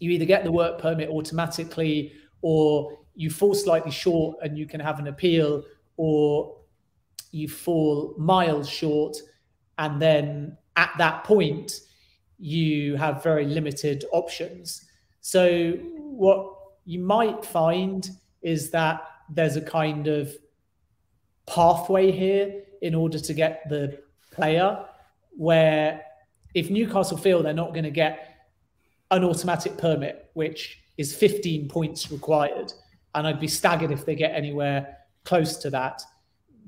you either get the work permit automatically, or you fall slightly short and you can have an appeal, or you fall miles short, and then at that point you have very limited options. So what you might find is that there's a kind of pathway here in order to get the player, where if Newcastle feel they're not going to get an automatic permit, which is fifteen points required, and I'd be staggered if they get anywhere close to that,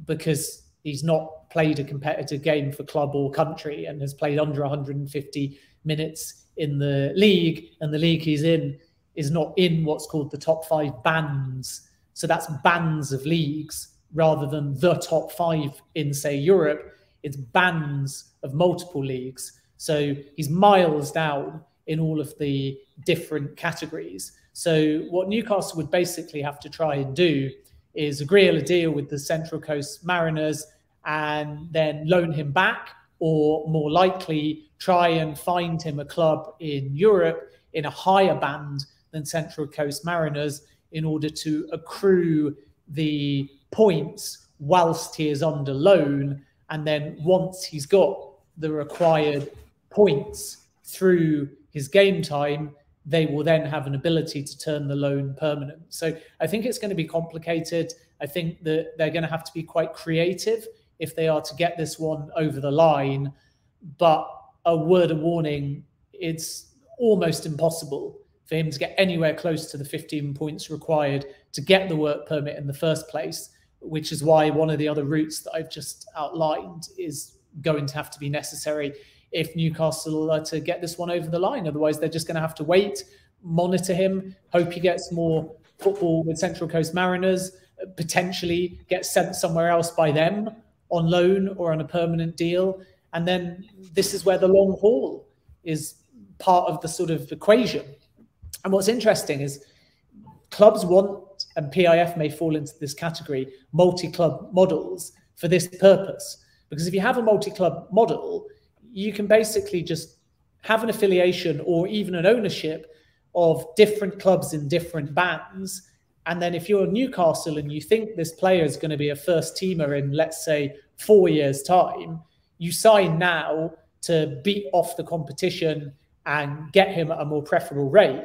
because he's not played a competitive game for club or country and has played under one hundred fifty minutes in the league, and the league he's in is not in what's called the top five bands. So that's bands of leagues rather than the top five in, say, Europe. It's bands of multiple leagues. So he's miles down in all of the different categories. So what Newcastle would basically have to try and do is agree on a deal with the Central Coast Mariners and then loan him back, or more likely try and find him a club in Europe in a higher band than Central Coast Mariners in order to accrue the points whilst he is under loan. And then once he's got the required points through his game time, they will then have an ability to turn the loan permanent. So I think it's going to be complicated. I think that they're going to have to be quite creative if they are to get this one over the line. But a word of warning, it's almost impossible for him to get anywhere close to the fifteen points required to get the work permit in the first place, which is why one of the other routes that I've just outlined is going to have to be necessary if Newcastle are to get this one over the line. Otherwise, they're just going to have to wait, monitor him, hope he gets more football with Central Coast Mariners, potentially get sent somewhere else by them on loan or on a permanent deal. And then this is where the long haul is part of the sort of equation. And what's interesting is clubs want, and P I F may fall into this category, multi-club models for this purpose. Because if you have a multi-club model, you can basically just have an affiliation or even an ownership of different clubs in different bands. And then if you're Newcastle and you think this player is going to be a first teamer in, let's say, four years' time, you sign now to beat off the competition and get him at a more preferable rate.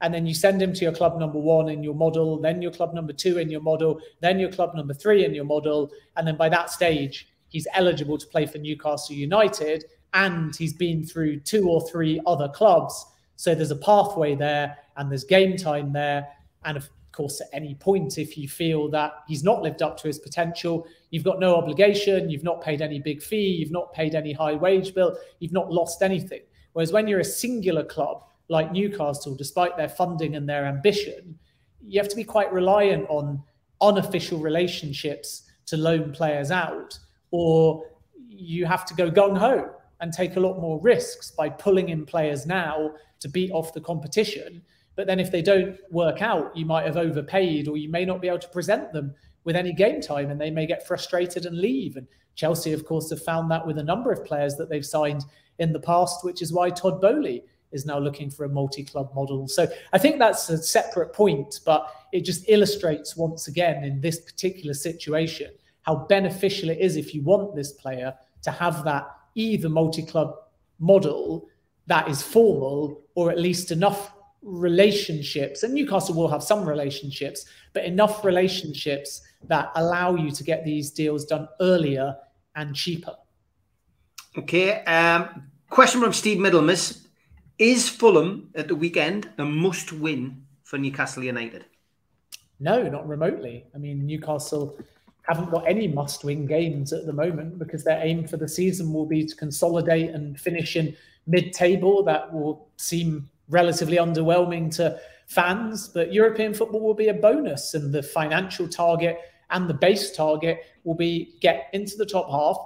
And then you send him to your club number one in your model, then your club number two in your model, then your club number three in your model. And then by that stage, he's eligible to play for Newcastle United. And he's been through two or three other clubs. So there's a pathway there and there's game time there. And of course, at any point, if you feel that he's not lived up to his potential, you've got no obligation. You've not paid any big fee. You've not paid any high wage bill. You've not lost anything. Whereas when you're a singular club, like Newcastle, despite their funding and their ambition, you have to be quite reliant on unofficial relationships to loan players out, or you have to go gung-ho and take a lot more risks by pulling in players now to beat off the competition. But then if they don't work out, you might have overpaid, or you may not be able to present them with any game time, and they may get frustrated and leave. And Chelsea, of course, have found that with a number of players that they've signed in the past, which is why Todd Boehly is now looking for a multi-club model. So I think that's a separate point, but it just illustrates once again in this particular situation how beneficial it is if you want this player to have that either multi-club model that is formal, or at least enough relationships, and Newcastle will have some relationships, but enough relationships that allow you to get these deals done earlier and cheaper. Okay, um, question from Steve Middlemiss. Is Fulham at the weekend a must-win for Newcastle United? No, not remotely. I mean, Newcastle haven't got any must-win games at the moment because their aim for the season will be to consolidate and finish in mid-table. That will seem relatively underwhelming to fans, but European football will be a bonus, and the financial target and the base target will be get into the top half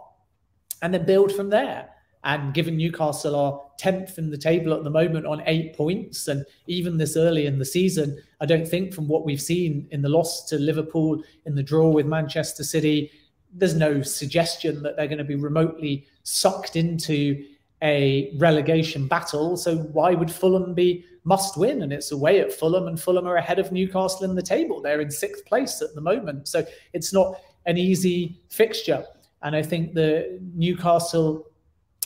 and then build from there. And given Newcastle are tenth in the table at the moment on eight points, and even this early in the season, I don't think from what we've seen in the loss to Liverpool, in the draw with Manchester City, there's no suggestion that they're going to be remotely sucked into a relegation battle. So why would Fulham be must win? And it's away at Fulham, and Fulham are ahead of Newcastle in the table. They're in sixth place at the moment. So it's not an easy fixture. And I think the Newcastle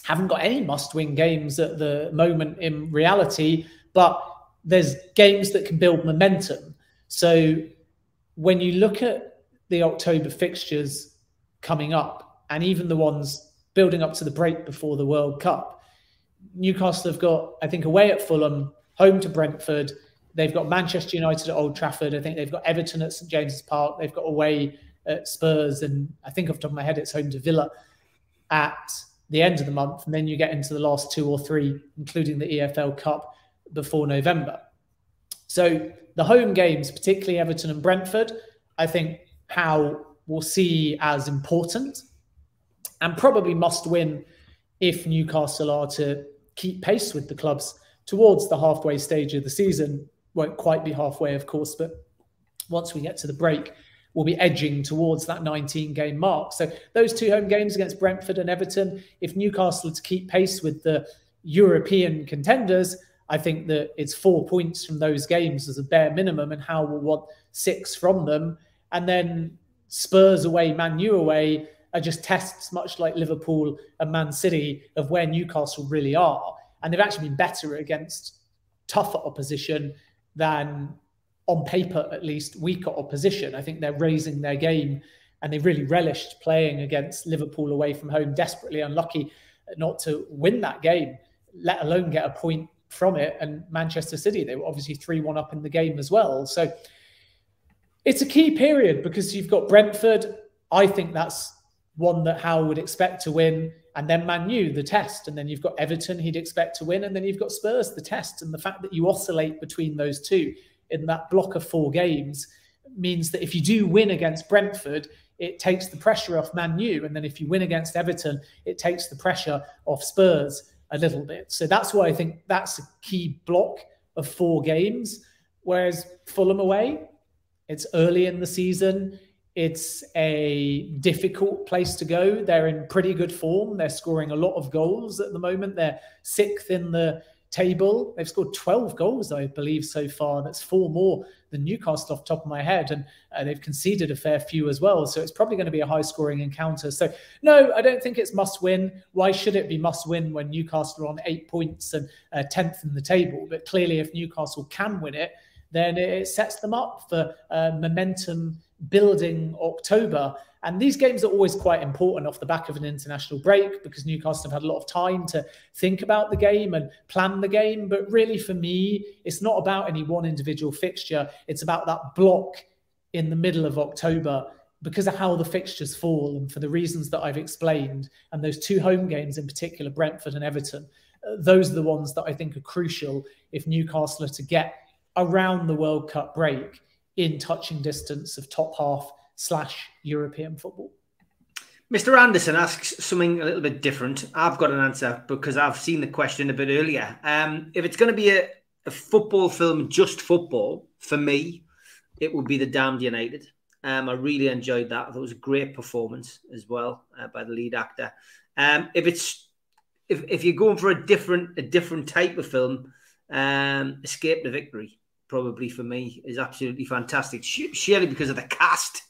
haven't got any must-win games at the moment in reality, but there's games that can build momentum. So when you look at the October fixtures coming up, and even the ones building up to the break before the World Cup, Newcastle have got, I think, away at Fulham, home to Brentford. They've got Manchester United at Old Trafford. I think they've got Everton at St James's Park. They've got away at Spurs. And I think off the top of my head, it's home to Villa at the end of the month, and then you get into the last two or three, including the E F L Cup, before November. So the home games, particularly Everton and Brentford, I think Howe will see as important and probably must win if Newcastle are to keep pace with the clubs towards the halfway stage of the season. Won't quite be halfway, of course, but once we get to the break, will be edging towards that nineteen-game mark. So those two home games against Brentford and Everton, if Newcastle are to keep pace with the European contenders, I think that it's four points from those games as a bare minimum, and Howe will want six from them. And then Spurs away, Man U away are just tests, much like Liverpool and Man City, of where Newcastle really are. And they've actually been better against tougher opposition than, on paper at least, weaker opposition. I think they're raising their game, and they really relished playing against Liverpool away from home. Desperately unlucky not to win that game, let alone get a point from it. And Manchester City, they were obviously three one up in the game as well. So it's a key period because you've got Brentford. I think that's one that Howe would expect to win. And then Man U, the test. And then you've got Everton, he'd expect to win. And then you've got Spurs, the test. And the fact that you oscillate between those two in that block of four games means that if you do win against Brentford, it takes the pressure off Man U. And then if you win against Everton, it takes the pressure off Spurs a little bit. So that's why I think that's a key block of four games. Whereas Fulham away, it's early in the season. It's a difficult place to go. They're in pretty good form. They're scoring a lot of goals at the moment. They're sixth in the table. They've scored twelve goals, I believe, so far. That's four more than Newcastle off the top of my head. And uh, they've conceded a fair few as well. So it's probably going to be a high-scoring encounter. So no, I don't think it's must-win. Why should it be must-win when Newcastle are on eight points and uh, tenth in the table? But clearly, if Newcastle can win it, then it sets them up for uh, momentum-building October. And these games are always quite important off the back of an international break because Newcastle have had a lot of time to think about the game and plan the game. But really, for me, it's not about any one individual fixture. It's about that block in the middle of October because of how the fixtures fall and for the reasons that I've explained. And those two home games in particular, Brentford and Everton, those are the ones that I think are crucial if Newcastle are to get around the World Cup break in touching distance of top half slash European football. Mister Anderson asks something a little bit different. I've got an answer because I've seen the question a bit earlier. Um, if it's going to be a, a football film, just football, for me, it would be The Damned United. Um, I really enjoyed that. I thought it was a great performance as well uh, by the lead actor. Um, if it's if if you're going for a different a different type of film, um, Escape to Victory probably for me is absolutely fantastic. Surely because of the cast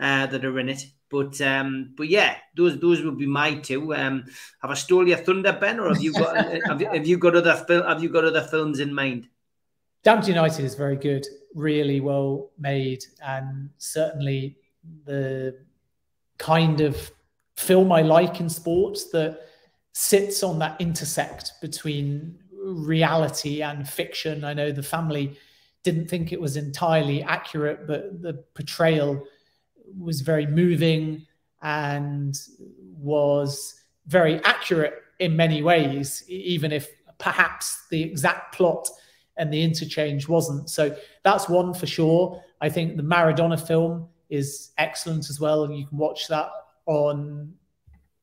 uh, that are in it. But um, but yeah, those those would be my two. Um, have I stole your thunder, Ben, or have you got have, you, have you got other have you got other films in mind? Damned United is very good, really well made, and certainly the kind of film I like in sports that sits on that intersect between reality and fiction. I know the family didn't think it was entirely accurate, but the portrayal was very moving and was very accurate in many ways, even if perhaps the exact plot and the interchange wasn't. So that's one for sure. I think the Maradona film is excellent as well, and you can watch that on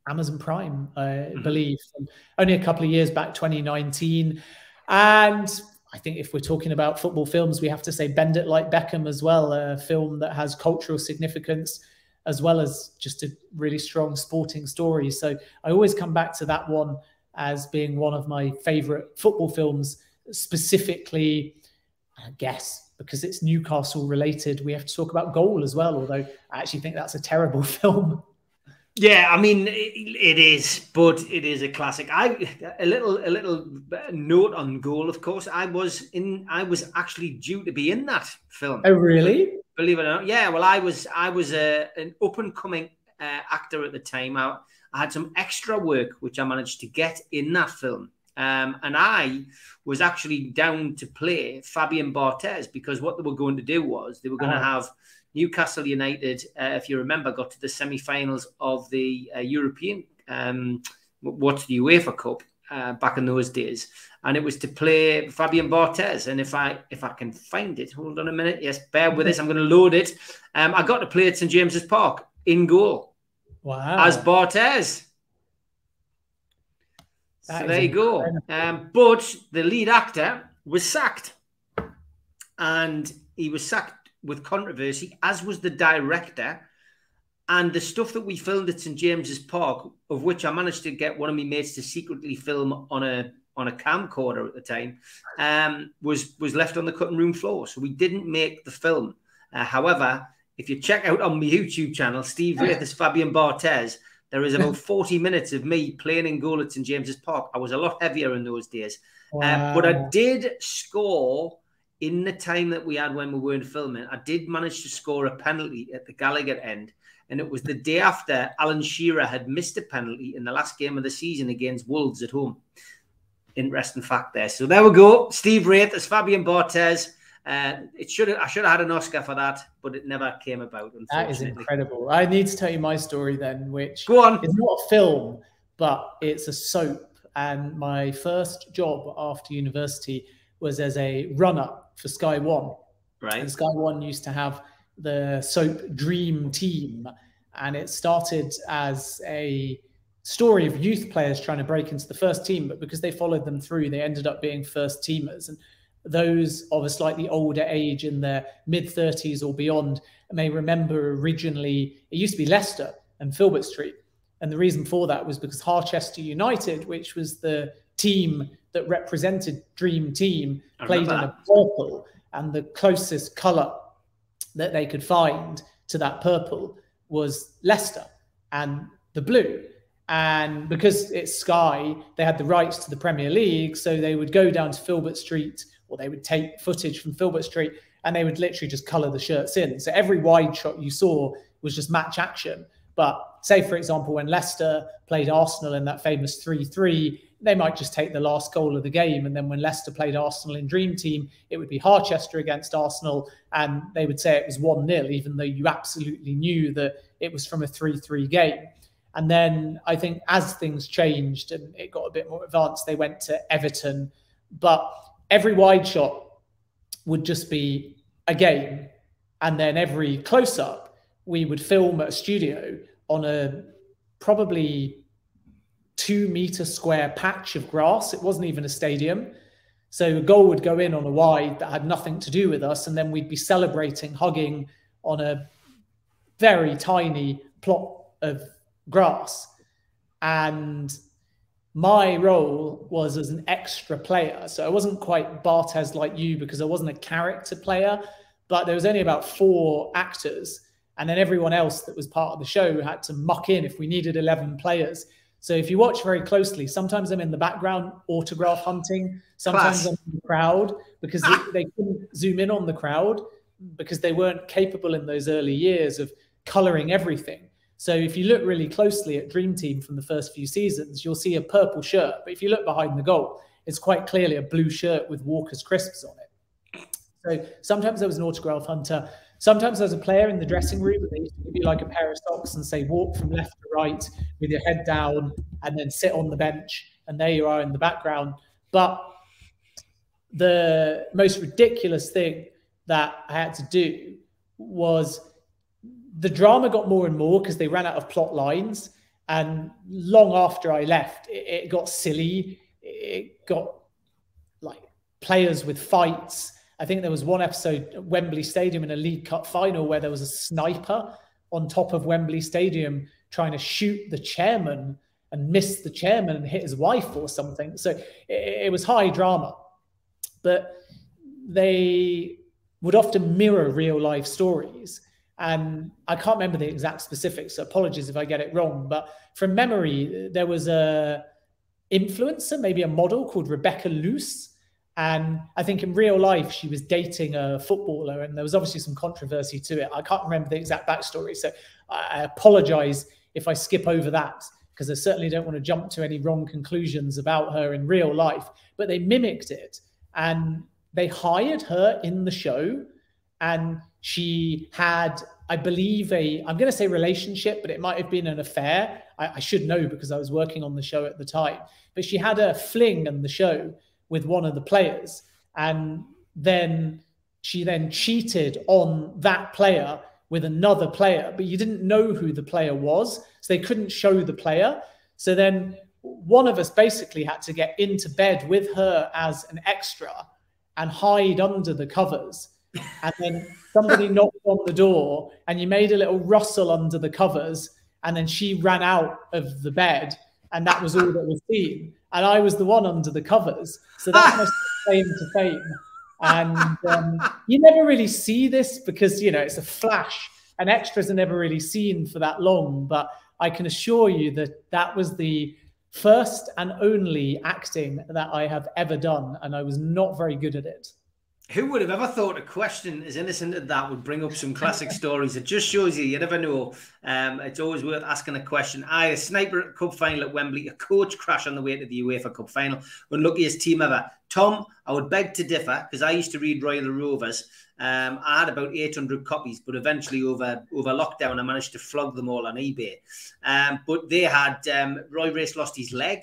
Amazon Prime, I mm-hmm. believe, and only a couple of years back, twenty nineteen. And I think if we're talking about football films, we have to say Bend It Like Beckham as well, a film that has cultural significance as well as just a really strong sporting story. So I always come back to that one as being one of my favourite football films, specifically, I guess, because it's Newcastle related. We have to talk about Goal as well, although I actually think that's a terrible film. Yeah, I mean, it is, but it is a classic. I a little a little note on Goal, of course. I was in. I was actually due to be in that film. Oh, really? Believe it or not. Yeah. Well, I was. I was a an up and coming uh, actor at the time. I, I had some extra work which I managed to get in that film, um, and I was actually down to play Fabian Barthez, because what they were going to do was they were going oh. to have Newcastle United, uh, if you remember, got to the semi-finals of the uh, European, um, what's the UEFA Cup uh, back in those days, and it was to play Fabian Barthez. And if I if I can find it, hold on a minute, yes, bear with us, I'm going to load it. Um, I got to play at St James's Park in Goal, wow, as Barthez. That so there you go. Um, but the lead actor was sacked, and he was sacked with controversy, as was the director. And the stuff that we filmed at St James's Park, of which I managed to get one of my mates to secretly film on a on a camcorder at the time, um, was was left on the cutting room floor. So we didn't make the film. Uh, however, if you check out on my YouTube channel, Steve Wraith as Fabian Barthez, there is about forty minutes of me playing in Goal at St James's Park. I was a lot heavier in those days. Wow. Um, but I did score... in the time that we had when we weren't filming, I did manage to score a penalty at the Gallagher end. And it was the day after Alan Shearer had missed a penalty in the last game of the season against Wolves at home. Interesting fact there. So there we go. Steve Wraith as Fabian Barthez. Uh, it should have, I should have had an Oscar for that, but it never came about. That is incredible. I need to tell you my story then, which go on. Is not a film, but it's a soap. And my first job after university was as a runner for Sky One. Right. And Sky One used to have the soap Dream Team, and it started as a story of youth players trying to break into the first team, but because they followed them through, they ended up being first teamers. And those of a slightly older age, in their mid thirties or beyond, may remember originally it used to be Leicester and Filbert Street. And the reason for that was because Harchester United, which was the team that represented Dream Team, played in a purple, and the closest colour that they could find to that purple was Leicester and the blue. And because it's Sky, they had the rights to the Premier League, so they would go down to Filbert Street, or they would take footage from Filbert Street, and they would literally just colour the shirts in. So every wide shot you saw was just match action. But say, for example, when Leicester played Arsenal in that famous three three, they might just take the last goal of the game. And then when Leicester played Arsenal in Dream Team, it would be Harchester against Arsenal, and they would say it was one nil, even though you absolutely knew that it was from a three three game. And then I think as things changed and it got a bit more advanced, they went to Everton. But every wide shot would just be a game. And then every close-up, we would film at a studio on a probably two meter square patch of grass. It wasn't even a stadium. So a goal would go in on a wide that had nothing to do with us, and then we'd be celebrating, hugging on a very tiny plot of grass. And my role was as an extra player. So I wasn't quite Barthez like you, because I wasn't a character player, but there was only about four actors. And then everyone else that was part of the show had to muck in if we needed eleven players. So if you watch very closely, sometimes I'm in the background autograph hunting, sometimes Class. I'm in the crowd, because ah. they, they couldn't zoom in on the crowd because they weren't capable in those early years of colouring everything. So if you look really closely at Dream Team from the first few seasons, you'll see a purple shirt. But if you look behind the goal, it's quite clearly a blue shirt with Walker's crisps on it. So sometimes I was an autograph hunter. Sometimes I was a player in the dressing room, but they used to give you like a pair of socks and say, walk from left to right with your head down and then sit on the bench. And there you are in the background. But the most ridiculous thing that I had to do was, the drama got more and more because they ran out of plot lines. And long after I left, it, it got silly. It got like players with fights. I think there was one episode at Wembley Stadium in a League Cup final where there was a sniper on top of Wembley Stadium trying to shoot the chairman and missed the chairman and hit his wife or something. So it, it was high drama. But they would often mirror real life stories. And I can't remember the exact specifics, so apologies if I get it wrong. But from memory, there was a influencer, maybe a model called Rebecca Luce. And I think in real life, she was dating a footballer, and there was obviously some controversy to it. I can't remember the exact backstory. So I apologize if I skip over that, because I certainly don't want to jump to any wrong conclusions about her in real life. But they mimicked it, and they hired her in the show. And she had, I believe, a, I'm going to say relationship, but it might have been an affair. I, I should know because I was working on the show at the time. But she had a fling on the show with one of the players. And then she then cheated on that player with another player. But you didn't know who the player was, so they couldn't show the player. So then one of us basically had to get into bed with her as an extra and hide under the covers. And then somebody knocked on the door and you made a little rustle under the covers, and then she ran out of the bed, and that was all that was seen. And I was the one under the covers. So that's my claim to fame. And um, you never really see this because, you know, it's a flash and extras are never really seen for that long. But I can assure you that that was the first and only acting that I have ever done. And I was not very good at it. Who would have ever thought a question as innocent as that would bring up some classic stories? It just shows you, you never know. Um, it's always worth asking a question. Aye, a sniper at Cup Final at Wembley, a coach crash on the way to the UEFA Cup Final, unluckiest team ever. Tom, I would beg to differ, because I used to read Royal Rovers. Um, I had about eight hundred copies, but eventually over, over lockdown, I managed to flog them all on eBay. Um, but they had, um, Roy Race lost his leg.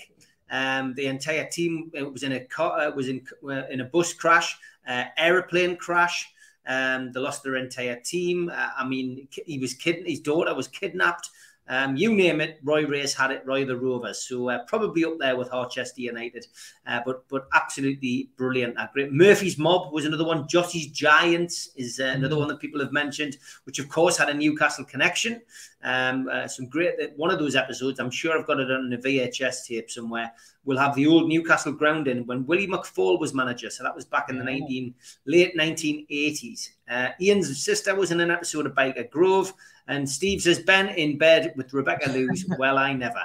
Um, the entire team it was in a car, it was in, uh, in a bus crash. Uh, aeroplane crash. Um, they lost their entire team. Uh, I mean, he was kid. His daughter was kidnapped. Um, you name it, Roy Race had it. Roy the Rovers. So uh, probably up there with Harchester United. Uh, but but absolutely brilliant. Uh, great. Murphy's Mob was another one. Jottie's Giants is uh, another one that people have mentioned, which of course had a Newcastle connection. Um, uh, some great. Uh, one of those episodes, I'm sure I've got it on a V H S tape somewhere. We'll have the old Newcastle ground in when Willie McFall was manager. So that was back in the nineteen, late nineteen eighties. Uh, Ian's sister was in an episode of Biker Grove. And Steve says, Ben in bed with Rebecca Lewis. Well, I never.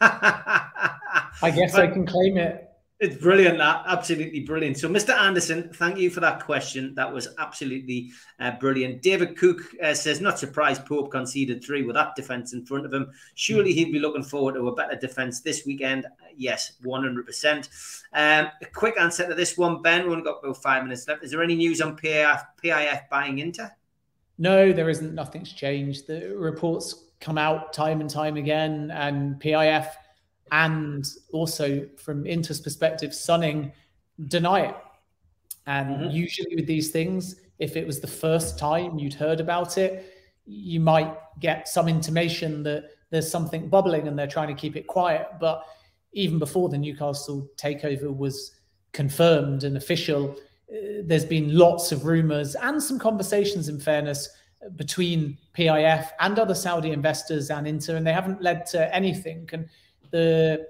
I guess but I can claim it. It's brilliant, that. Absolutely brilliant. So, Mister Anderson, thank you for that question. That was absolutely uh, brilliant. David Cook uh, says, not surprised Pope conceded three with that defence in front of him. Surely he'd be looking forward to a better defence this weekend. Yes, one hundred percent. Um, a quick answer to this one, Ben. We've only got about five minutes left. Is there any news on P I F, P I F buying Inter? No, there isn't. Nothing's changed. The reports come out time and time again, and P I F... and also from Inter's perspective, Sunning deny it. And mm-hmm. usually with these things, if it was the first time you'd heard about it, you might get some intimation that there's something bubbling and they're trying to keep it quiet. But even before the Newcastle takeover was confirmed and official, there's been lots of rumours and some conversations, in fairness, between P I F and other Saudi investors and Inter, and they haven't led to anything. And the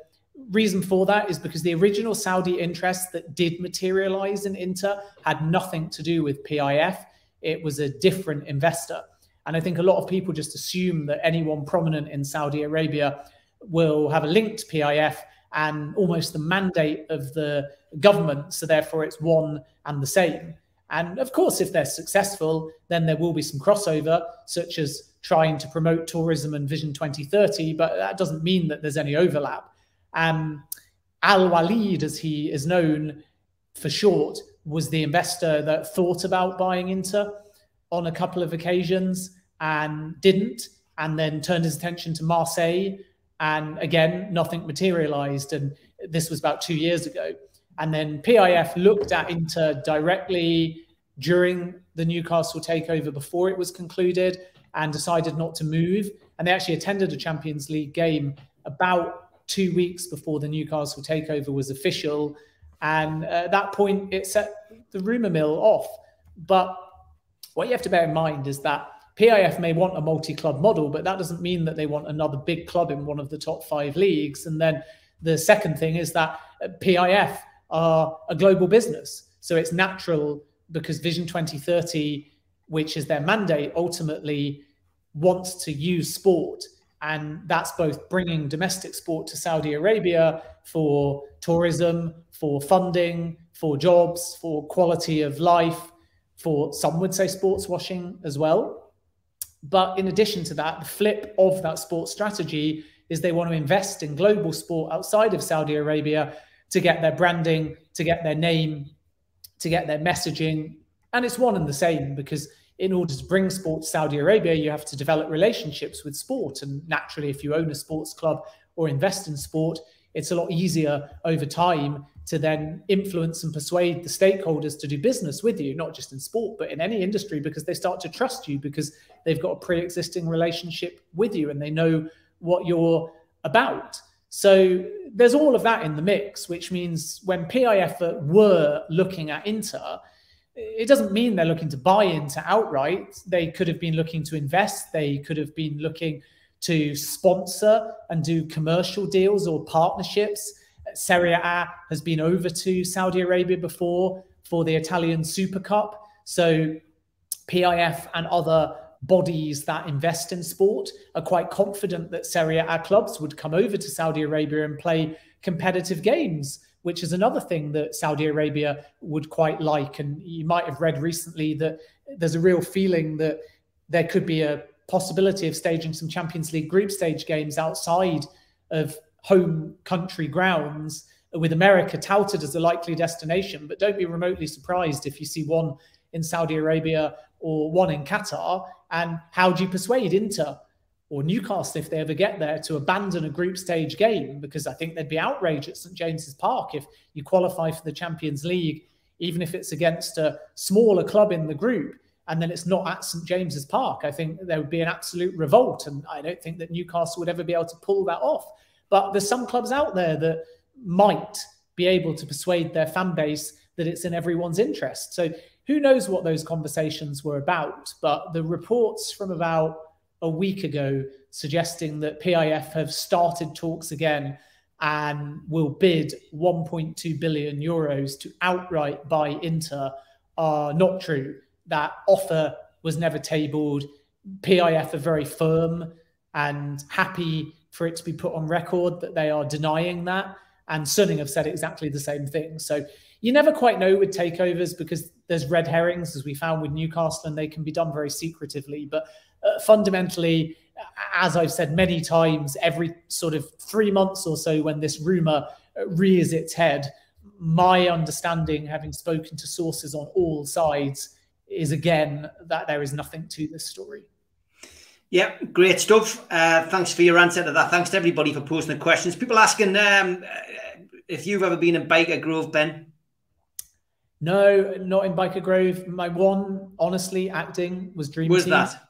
reason for that is because the original Saudi interest that did materialise in Inter had nothing to do with P I F. It was a different investor. And I think a lot of people just assume that anyone prominent in Saudi Arabia will have a link to P I F and almost the mandate of the government. So therefore it's one and the same. And of course, if they're successful, then there will be some crossover, such as trying to promote tourism and Vision twenty thirty, but that doesn't mean that there's any overlap. Um, Al-Walid, as he is known for short, was the investor that thought about buying Inter on a couple of occasions and didn't, and then turned his attention to Marseille. And again, nothing materialized. And this was about two years ago. And then P I F looked at Inter directly during the Newcastle takeover before it was concluded and decided not to move. And they actually attended a Champions League game about two weeks before the Newcastle takeover was official. And at that point, it set the rumour mill off. But what you have to bear in mind is that P I F may want a multi-club model, but that doesn't mean that they want another big club in one of the top five leagues. And then the second thing is that P I F are a global business. So it's natural, because Vision twenty thirty, which is their mandate, ultimately wants to use sport. And that's both bringing domestic sport to Saudi Arabia for tourism, for funding, for jobs, for quality of life, for some would say sports washing as well. But in addition to that, the flip of that sports strategy is they want to invest in global sport outside of Saudi Arabia to get their branding, to get their name, to get their messaging. And it's one and the same, because in order to bring sport to Saudi Arabia, you have to develop relationships with sport. And naturally, if you own a sports club or invest in sport, it's a lot easier over time to then influence and persuade the stakeholders to do business with you, not just in sport, but in any industry, because they start to trust you because they've got a pre-existing relationship with you and they know what you're about. So there's all of that in the mix, which means when P I F were looking at Inter, it doesn't mean they're looking to buy Inter outright. They could have been looking to invest. They could have been looking to sponsor and do commercial deals or partnerships. Serie A has been over to Saudi Arabia before for the Italian Super Cup. So P I F and other bodies that invest in sport are quite confident that Serie A clubs would come over to Saudi Arabia and play competitive games, which is another thing that Saudi Arabia would quite like. And you might have read recently that there's a real feeling that there could be a possibility of staging some Champions League group stage games outside of home country grounds, with America touted as a likely destination. But don't be remotely surprised if you see one in Saudi Arabia or one in Qatar. And how do you persuade Inter or Newcastle, if they ever get there, to abandon a group stage game? Because I think they'd be outraged at St James's Park if you qualify for the Champions League, even if it's against a smaller club in the group, and then it's not at St James's Park. I think there would be an absolute revolt, and I don't think that Newcastle would ever be able to pull that off. But there's some clubs out there that might be able to persuade their fan base that it's in everyone's interest. So who knows what those conversations were about? But the reports from about a week ago suggesting that P I F have started talks again and will bid one point two billion euros to outright buy Inter are not true. That offer was never tabled. P I F are very firm and happy for it to be put on record that they are denying that. And Sunning have said exactly the same thing. So you never quite know with takeovers, because there's red herrings, as we found with Newcastle, and they can be done very secretively. But uh, fundamentally, as I've said many times, every sort of three months or so when this rumour rears its head, my understanding, having spoken to sources on all sides, is again that there is nothing to this story. Yeah, great stuff. Uh, thanks for your answer to that. Thanks to everybody for posting the questions. People asking um, if you've ever been in Biker Grove, Ben? No, not in Biker Grove. My one, honestly, acting was Dream Team. Was that?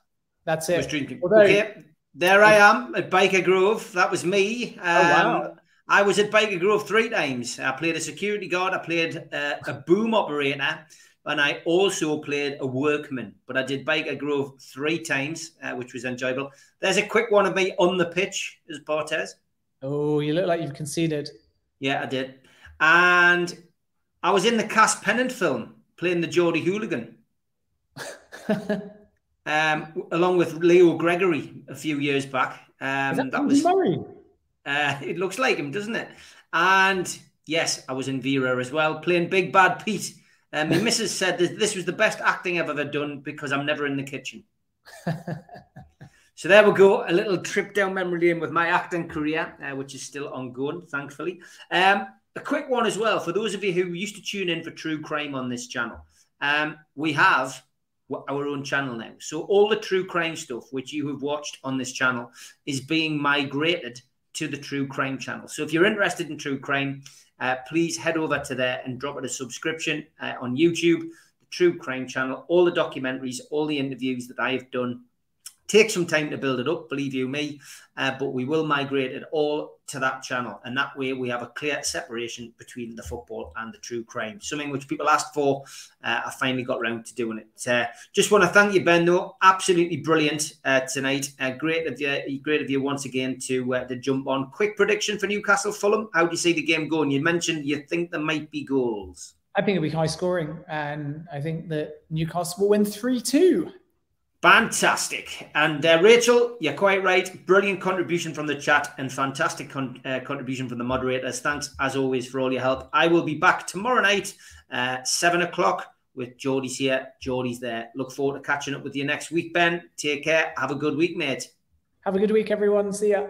That's it. Was Dream Team. Although, okay. There I am at Baker Grove. That was me. Um, oh, wow. I was at Baker Grove three times. I played a security guard, I played uh, a boom operator, and I also played a workman. But I did Baker Grove three times, uh, which was enjoyable. There's a quick one of me on the pitch as Barthez. Oh, you look like you've conceded. Yeah, I did. And I was in the Cass Pennant film playing the Geordie Hooligan. Um, along with Leo Gregory a few years back. Um, Is that, that was Murray? Uh, it looks like him, doesn't it? And yes, I was in Vera as well, playing Big Bad Pete. Um, my missus said that this was the best acting I've ever done because I'm never in the kitchen. So there we go, a little trip down memory lane with my acting career, uh, which is still ongoing, thankfully. Um, a quick one as well, for those of you who used to tune in for true crime on this channel. Um, we have our own channel now. So all the true crime stuff which you have watched on this channel is being migrated to the true crime channel. So if you're interested in true crime, uh, please head over to there and drop it a subscription uh, on YouTube, the true crime channel, all the documentaries, all the interviews that I have done. Take some time to build it up, believe you me, uh, but we will migrate it all to that channel. And that way we have a clear separation between the football and the true crime, something which people asked for. Uh, I finally got round to doing it. Uh, just want to thank you, Ben, though. Absolutely brilliant uh, tonight. Uh, great of you, great of you once again to, uh, to jump on. Quick prediction for Newcastle Fulham. How do you see the game going? You mentioned you think there might be goals. I think it'll be high scoring. And I think that Newcastle will win three two. Fantastic. And uh, Rachel, you're quite right. Brilliant contribution from the chat and fantastic con uh, contribution from the moderators. Thanks, as always, for all your help. I will be back tomorrow night, uh, seven o'clock, with Geordie's here, Geordie's there. Look forward to catching up with you next week, Ben. Take care. Have a good week, mate. Have a good week, everyone. See ya.